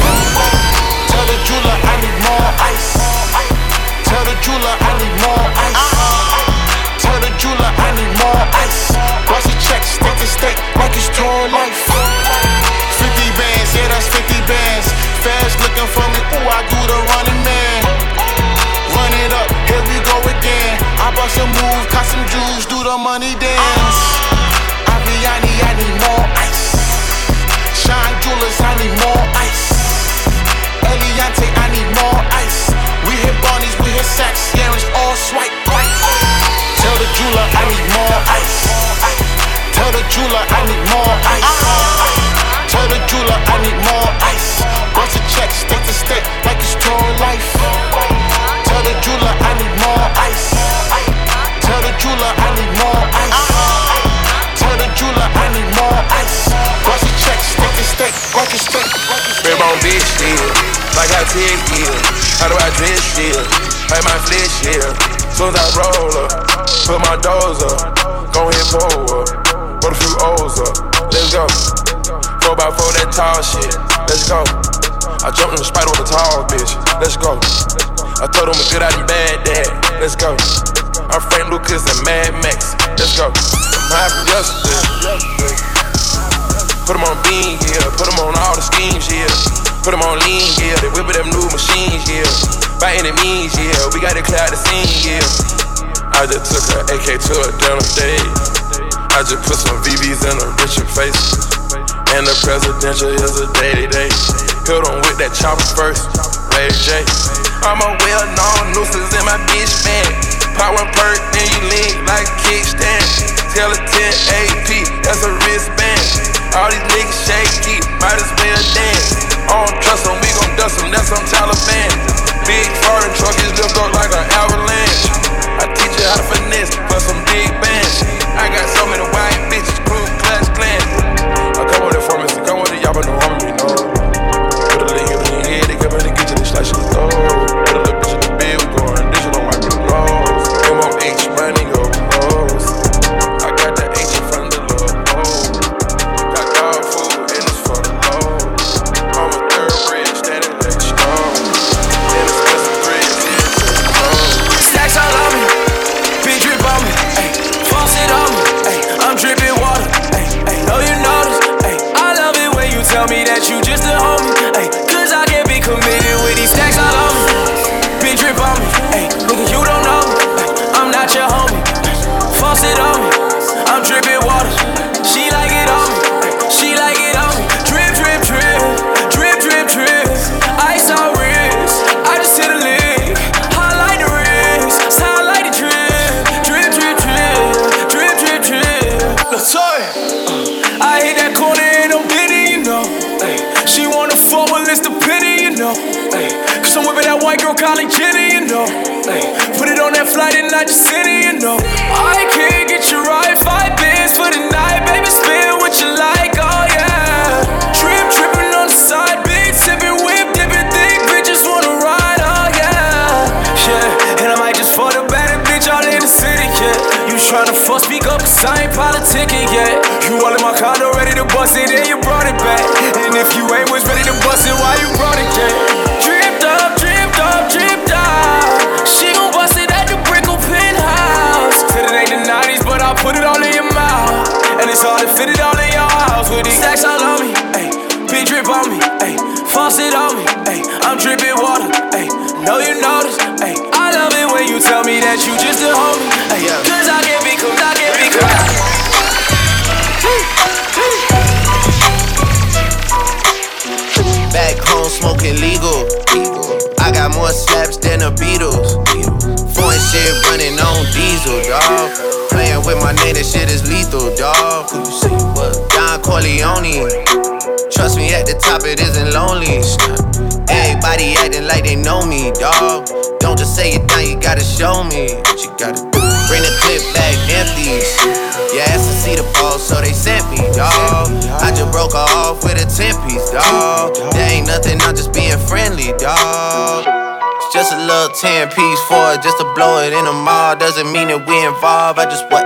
Tell the jeweler I need more ice. Tell the jeweler I need more ice. Tell the jeweler I need more ice. Bust a check, stick to stick, like it's torn life. 50 bands, yeah that's 50 bands. Fast looking for me, ooh I do the running man. Run it up, here we go again. I bust a move, got some jewels, do the money dance. I need more ice. Shine Jewelers, I need more ice. Eliante, I need more ice. We hit Barney's, we hit Saks, yeah, it's all swipe right. Tell the jeweler I need more ice. Tell the jeweler I need more ice. Tell the jeweler I need more ice. Bust a check, stick to stick, like it's torn life. Tell the jeweler I need more ice. Tell the jeweler I need more ice. Tell the jeweler I need more ice. Brush the check, stick and stick, rock and stick. Rib on bitch deal, like I take deal. How do I dress deal? Like my flesh here. Soon as I roll up, put my doors up. Gon' hit forward, put a few O's up. Let's go, 4x4 that tall shit. Let's go, I jumped in the spider with a tall bitch. Let's go, I told him a good out and bad dad. Let's go, I'm Frank Lucas and Mad Max. Let's go. I'm high from yesterday. Put them on beans, yeah. Put them on all the schemes, yeah. Put them on lean, yeah. They whipping them new machines, yeah. By any means, yeah. We gotta clear out the scene, yeah. I just took her AK to a dinner date. I just put some VVs in her Richard face. And the presidential is a day-to-day. Hit on with that chopper first, Ray J. I'm a well-known nuisance in my bitch band. Pop one perk, then you lean like a kickstand. Tell a 10 AP, that's a wristband. All these niggas shaky, might as well dance. I don't trust them, we gon' dust them, that's some Taliban. Big foreign truck is lift up like an avalanche. I teach you how to finesse for some big bands. I got so many white bitches, crew, clutch, clan. I come with it for me, so come with it, y'all but no harm, you know. Put a little in your head, they come in the kitchen, they slice your throat. Put a little bitch in the bed, we goin' digital, like the rolls. M-O-H, money, yo. I ain't politicking yet. You all in my condo ready to bust it, and you brought it back. And if you ain't was ready to bust it, why you brought it? smoking legal. I got more slaps than the Beatles. Foreign shit running on diesel, dawg. Playing with my name, that shit is lethal, dawg. Don Corleone. Trust me, at the top it isn't lonely. Everybody acting like they know me, dawg. Don't just say it now, you gotta show me what you gotta do. Bring the clip back empty. Yeah, asked to see the ball, so they sent me, dawg. I just broke her off with a 10-piece, dawg. There ain't nothing, I'm just being friendly, dawg. Just a little 10-piece for it, just to blow it in the mall. Doesn't mean that we involved. I just put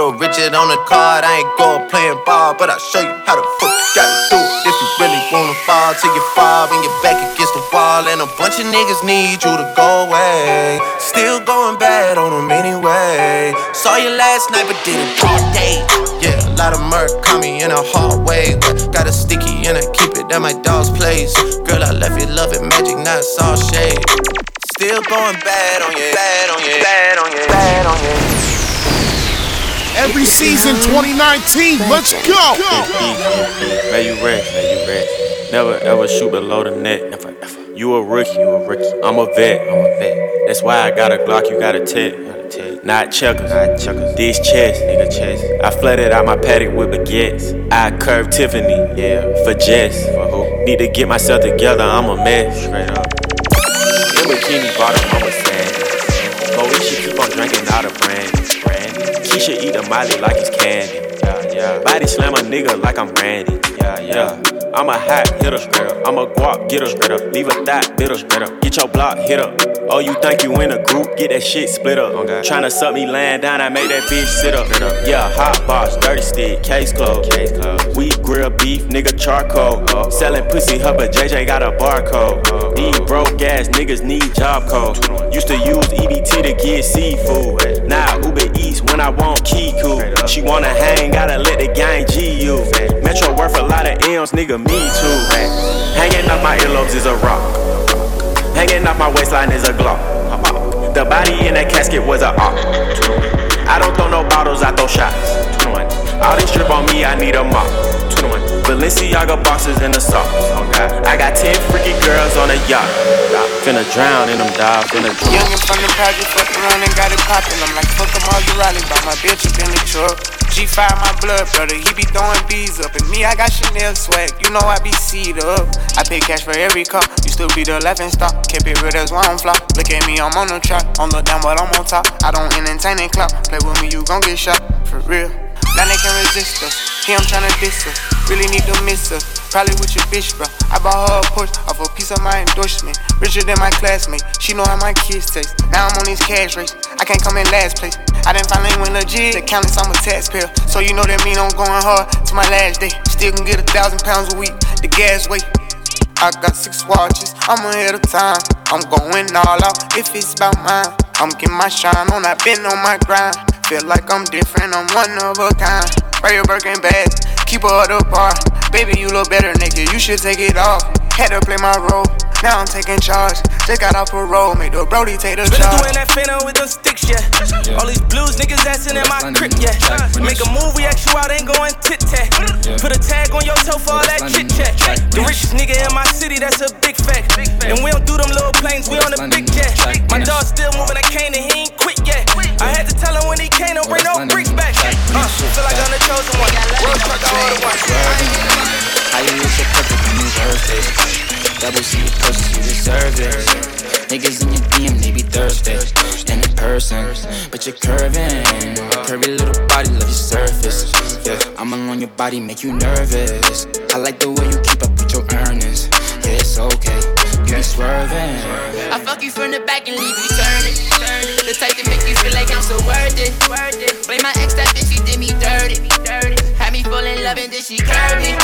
a Richard on the card. I ain't go playing ball, but I'll show you how the fuck you gotta do it. If you really wanna fall till you fall, and you're back against the wall, and a bunch of niggas need you to go away. Still going bad on them anyway. Saw you last night, but did it all day. Yeah, a lot of murk caught me in a hallway, but got a sticky and I keep it at my dog's place. Girl, I left you loving magic, not saw shade. Still going bad on you, bad on you, bad on you, bad on you. Every season 2019, let's go! May you rest, may you rest. Never ever shoot below the net. Never, ever. You a rookie, you a rookie. I'm a vet, I'm a vet. That's why I got a Glock, you got a tit. Not checkers, not checkers. These chest, nigga chest. I flooded out my paddock with baguettes. I curved Tiffany, yeah, for Jess. For who? Need to get myself together, I'm a mess. Straight up. Your bikini bottom, I'm a sand. But we should keep on drinking out of brandy. She should eat a Miley like it's candy. Yeah, yeah. Body slam a nigga like I'm Randy. Yeah, yeah. I'm a hot hitter, girl. I'm a guap getter, girl. Leave a thot bitter, girl. Get your block hit up. Oh, you think you in a group? Get that shit split up. Okay. Tryna suck me lying down, I make that bitch sit up. Yeah, hot box, dirty stick, case closed. We grill beef, nigga charcoal. Selling pussy, her, but JJ got a barcode. These broke ass niggas need job code. Used to use EBT to get seafood. Now Uber Eats when I want Kiku. She wanna hang, gotta let the gang G you. Metro worth a lot of M's, nigga, me too. Hanging up my earlobes is a rock. Hanging off my waistline is a glow. The body in that casket was a op. I don't throw no bottles, I throw shots. All this drip on me, I need a mop. Balenciaga boxes in the sauce. I got 10 freaky girls on a yacht. Finna drown in them dogs, finna drown. Youngin' from the project, fuck around and got it poppin'. I'm like, fuck them all, you rally, but my bitch up in the truck. G5 my blood, brother, he be throwing bees up. And me, I got Chanel swag, you know I be seed up. I pay cash for every car, you still be the laughing stock. Kept it real, that's why I'm flop. Look at me, I'm on the track. Don't look down, but I'm on top. I don't entertain and clout. Play with me, you gon' get shot, for real. Now they can resist us, here I'm tryna diss us. Really need to miss us, probably with your bitch, bro. I bought her a Porsche off a piece of my endorsement. Richer than my classmate, she know how my kids taste. Now I'm on this cash race, I can't come in last place. I done finally went legit, the countless I'm a taxpayer. So you know that mean I'm going hard to my last day. Still can get 1,000 pounds a week, the gas weight. I got 6 watches, I'm ahead of time. I'm going all out, if it's about mine. I'm getting my shine on, I've been on my grind. Feel like I'm different, I'm one of a kind. Spray your Birkin bag, keep her at the bar. Baby, you look better naked, you should take it off. Had to play my role, now I'm taking charge. Just got off parole, made the Brody take the charge. Really doing that fanta with them sticks, yeah. All these blues niggas assin' in my crib, yeah. Make a movie, act you out, ain't going tit-tat. Put a tag on your toe for all that chit-chat. The richest nigga in my city, that's a big fact. And we don't do them little planes, we on the big jet. My dog still moving a cane and he ain't quit yet. I had to tell him when he came, don't bring no bricks back. Feel like I'm the chosen one, world truck, I order one. How you wish your perfect when you deserved it. Double C, you pushed, you deserved it. Niggas in your DM, they be thirsty. And in person, but you're curving. Curvy little body, love your surface. Yeah, I'm along your body, make you nervous. I like the way you keep up with your earnings. Yeah, it's okay, you be swerving. I fuck you from the back and leave you turning. The type that make you feel like I'm so worth it. Blame my ex, that bitch, she did me dirty. Had me fall in love and then she curved me.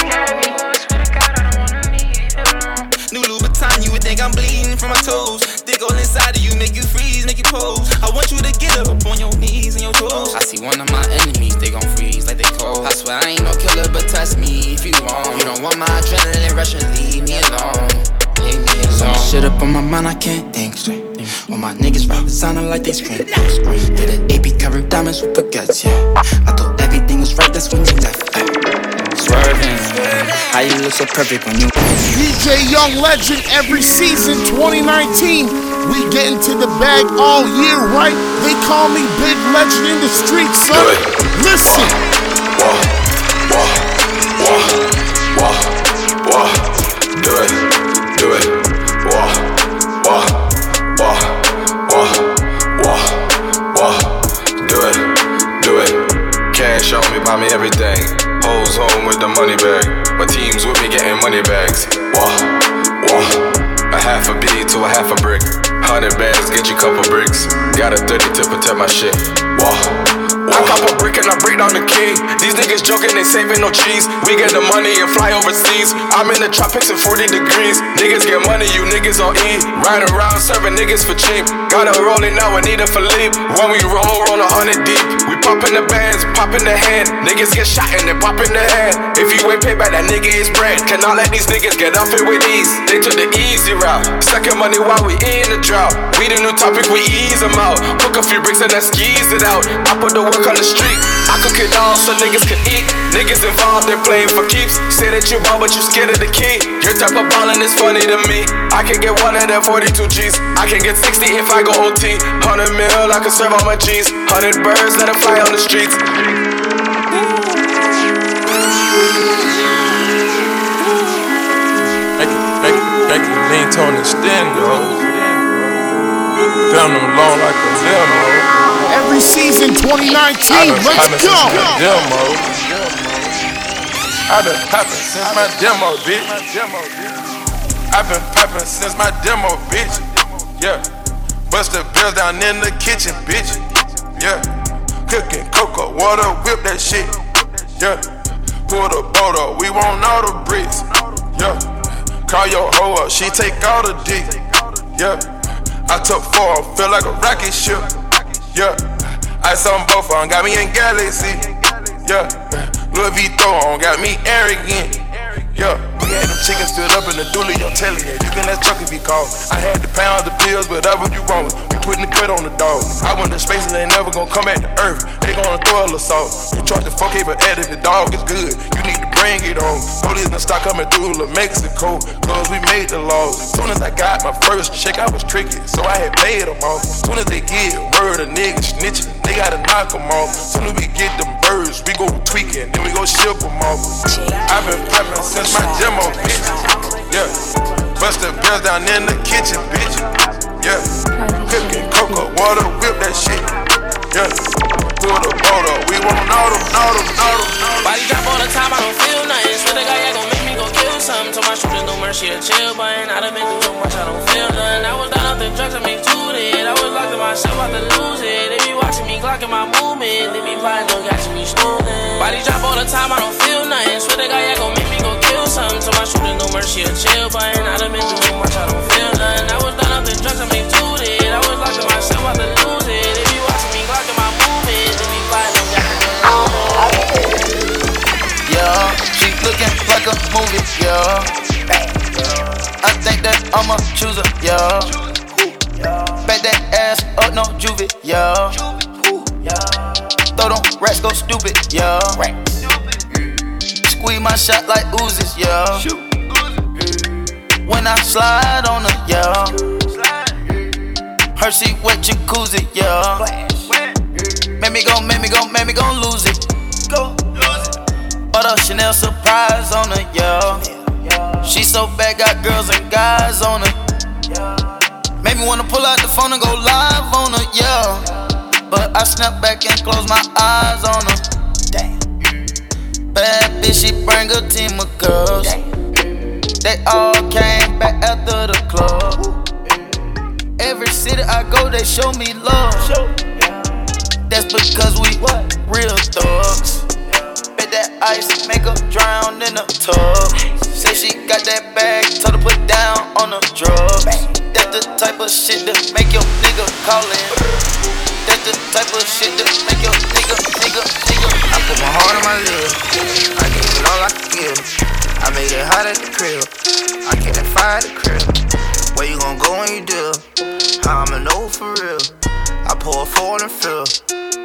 New Louboutin, you would think I'm bleeding from my toes. Dig all inside of you, make you freeze, make you pose. I want you to get up on your knees and your toes. I see one of my enemies, they gon' freeze like they cold. I swear I ain't no killer, but test me if you want. You don't want my adrenaline rushing, leave me alone. Leave me alone. So much shit up on my mind, I can't think straight. All my niggas rap, sounding like they scream. Did an AP cover diamonds with baguettes, yeah. I thought everything was right, that's when you left. Swerving. How you look so perfect on you? DJ Young Legend, every season 2019. We get into the bag all year, right? They call me Big Legend in the streets, son. Listen. Wah, wah, wah, wah, wah. Do it, wah, wah, wah, wah, wah, wah. Do it. Cash on me, buy me everything. Hoes home with the money bag. My team's with me getting money bags. Wah, wah. A half a B to a half a brick. 100 bands, get you couple bricks. Got a 30 to protect my shit. Whoa. Whoa. I cop a brick and I break down the key. These niggas joking, they saving no cheese. We get the money and fly overseas. I'm in the tropics at 40 degrees. Niggas get money, you niggas on E. Ride around serving niggas for cheap. Gotta roll it now, I need a Philippe. When we roll, roll 100 deep. We poppin' the bands, poppin' the hand. Niggas get shot and they poppin' the head. If you ain't paid back, that nigga is bread. Cannot let these niggas get off it with ease. They took the easy route. Suckin' money while we in the drought. We the new topic, we ease them out. Cook a few bricks and then squeeze it out. I put the work on the street. I cook it all so niggas can eat. Niggas involved, they're playing for keeps. Say that you ball, but you scared of the key. Your type of ballin' is funny to me. I can get 142 G's. I can get 60 if I go OT. 100 mil, I can serve all my G's. 100 birds, let them fly on the streets. Lean tone and stand, yo. Down them long like a demo. Every season 2019, let's go! I've been poppin' since my demo, bitch. I've been poppin' since my demo, bitch. Yeah, bust the bills down in the kitchen, bitch. Yeah, cooking cocoa, water, whip that shit. Yeah, pull the boat up, we want all the bricks. Yeah, call your hoe up, she take all the dick. Yeah. I took 4, feel like a rocket ship. Yeah, ice on both of them, got me in Galaxy. Yeah, Lil V throw on, got me arrogant. Yeah, we had them chickens stood up in the dually, I'm telling you. You can ask Chuck if he called. I had to pound the pills, but that's what you want. We putting the cut on the dog. I went to space and they ain't never gonna come back to earth. They gonna throw a little salt. You charge the 4K, but add if the dog is good. You need to bring it on. Police done start coming through La Mexico, cause we made the laws. Soon as I got my first check, I was tricky, so I had paid them off. Soon as they get word of niggas snitching, they gotta knock them off. Soon as we get them birds, we go tweaking, then we go ship them off. I've been poppin' since my demo, bitch. Yeah, bust the bells down in the kitchen, bitch. Yeah, cooking cocoa, water, whip that shit. Yeah, pull the boat up, we want all them. Body drop all the time, I don't feel. To my shooters, no mercy or chill button. I done been through so much, I don't feel none. I was down off the drugs, I made 2 days. I was locked in myself, about to lose it. They be watching me, glocking my movement. They be plotting, don't catch me stolen. Body drop all the time, I don't feel nothing. Swear to God, yeah, gon' make me go kill something. To my shooters, no mercy or chill button. I done been through so much, I don't feel none. I was down off the drugs, I made 2 days. I was locked in myself, about to lose it. They be watching me, glocking my movement. They be plotting, don't catch me stolen. Yeah. Looking like a movie, yeah. I think that I'm a chooser, yeah. Bet that ass up, no juvie, yeah. Throw them rats, go stupid, yeah. Squeeze my shot like Uzis, yeah. When I slide on her, yeah. Hershey wet jacuzzi, yeah. Make me go lose it. But a Chanel surprise on her, yeah. She so bad, got girls and guys on her. Made me wanna pull out the phone and go live on her, yeah. But I snap back and close my eyes on her. Bad bitch, she bring a team of girls. They all came back after the club. Every city I go, they show me love. That's because we real thugs. That ice, make her drown in a tub. Say she got that bag, told her put down on the drugs. That's the type of shit that make your nigga callin'. That's the type of shit that make your nigga. I put my heart on my lips, I give it all I can give. I made it hot at the crib, I kept that fire at the crib. Where you gon' go when you deal? I'ma know for real. I pour a 4 and fill,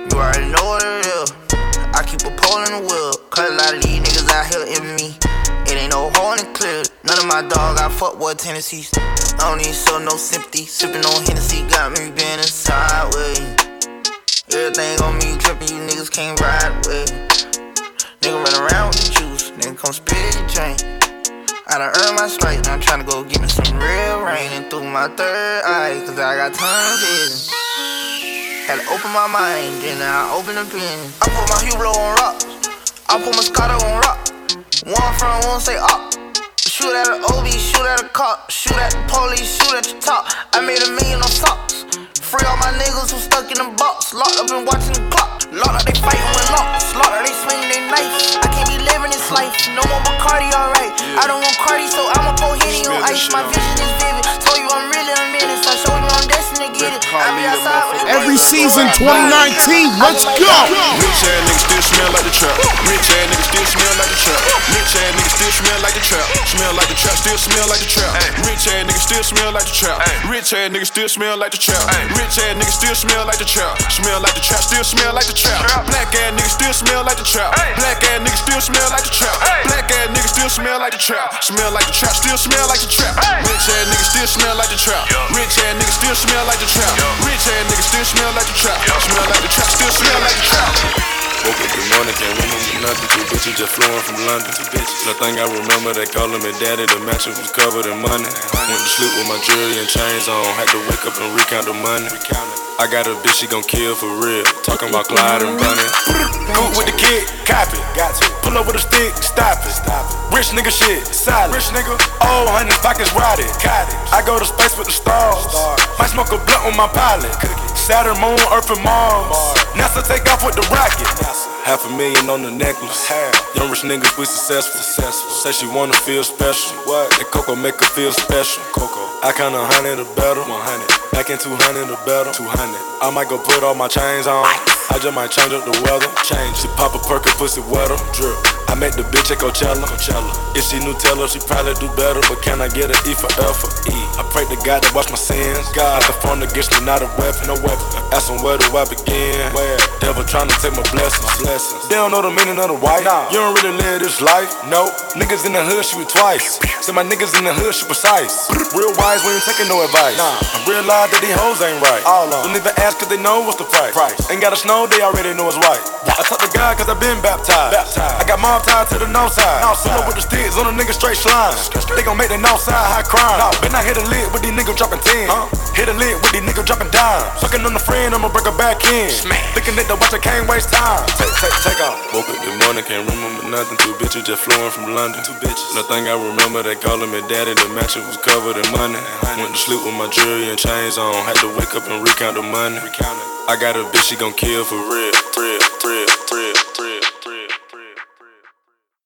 you already know what it is. I keep a pole in the wheel, cause a lot of these niggas out here envy me. It ain't no hole in it clearly. None of my dog, I fuck with tendencies. I don't even show no sympathy. Sippin' on Hennessy got me bendin' sideways. Everything on me drippin', you niggas can't ride with. Nigga run around with the juice, nigga come spit your drink. I done earned my stripes, now I'm tryna go get me some real rain. And through my third eye, cause I got tons of business. Had to open my mind, then I open the pen. I put my Hublot on rocks, I put my Moscato on rocks. One front, one say up. Shoot at an OB, shoot at a cop. Shoot at the police, shoot at the top. I made $1 million on socks. Free all my niggas who stuck in the box. Locked up and watching the clock. Locked up, they fightin' with locks. Locked up, they swingin' they knife. I can't be living this life. No more Bacardi, alright. Yeah. I don't want Cardi, so I'ma pour Henny on ice. My vision is vivid. Told you I'm really a menace. I show you I'm destined to get it. I be outside with every season 2019. Let's go! Rich ass niggas still smell like the trap. Rich ass niggas still smell like the trap. Rich ass niggas still smell like the trap. Smell like the trap, still smell like the trap. Rich ass niggas still smell like the trap. Rich ass niggas still smell like the trap. Rich ass niggas still smell like the trap. Smell like the trap, still smell like the trap. Black ass niggas still smell like the trap. Black ass niggas still smell like the trap. Black ass niggas still smell like the trap. Smell like the trap, still smell like the trap. Rich ass niggas still smell like the trap. Rich ass niggas still smell like the trap. Rich ass niggas still smell like the trap. Smell like the trap, still smell like the trap. Woke up the morning, can't remember nothing. Two bitches just flew in from London. Nothing I remember, they calling me daddy. The mattress was covered in money. Went to sleep with my jewelry and chains on. Had to wake up and recount the money. I got a bitch, she gon' kill for real. Talking about Clyde and Bunny. Coop with the kid, copy. Pull up with a stick, stop it. Rich nigga shit, solid. Rich nigga, oh honey, pockets rotted. I go to space with the stars. Might smoke a blunt with my pilot. Saturn, moon, earth, and Mars. NASA take off with the rocket. $500,000 on the necklace. Young rich niggas, we successful. Say she wanna feel special. That cocoa make her feel special. I count 100 a battle. Back in 200 a battle. I might go put all my chains on. I just might change up the weather. She pop a perk and pussy wetter. I met the bitch at Coachella. If she knew tell her, she probably do better. But can I get an E for alpha? I pray to God to watch my sins. God, the phone against me, not a weapon. Ask them where do I begin? Devil tryna take my blessings. They don't know the meaning of the white. You don't really live this life. No. Niggas in the hood shoot twice. Said my niggas in the hood shoot precise. Real wise, we ain't taking no advice. I realized that these hoes ain't right. Don't even ask cause they know what's the price. Ain't gotta snow, they already know it's white. I talk to God cause I been baptized. I got mob tied to the north side. Pull up with the sticks on a nigga straight slime. They gon' make the north side high crime. Been out hit a lid with these niggas dropping 10. Hit a lid with these niggas dropping dimes. Sucking on the friend, I'ma break her back in. Thinking that the watch, I can't waste time. Take off. Woke up the morning, can't remember nothing. Two bitches just flew in from London. Nothing I remember, they calling me daddy. The mattress was covered in money. Went to sleep with my jewelry and chains on. Had to wake up and recount the money. I got a bitch, she gon' kill for real.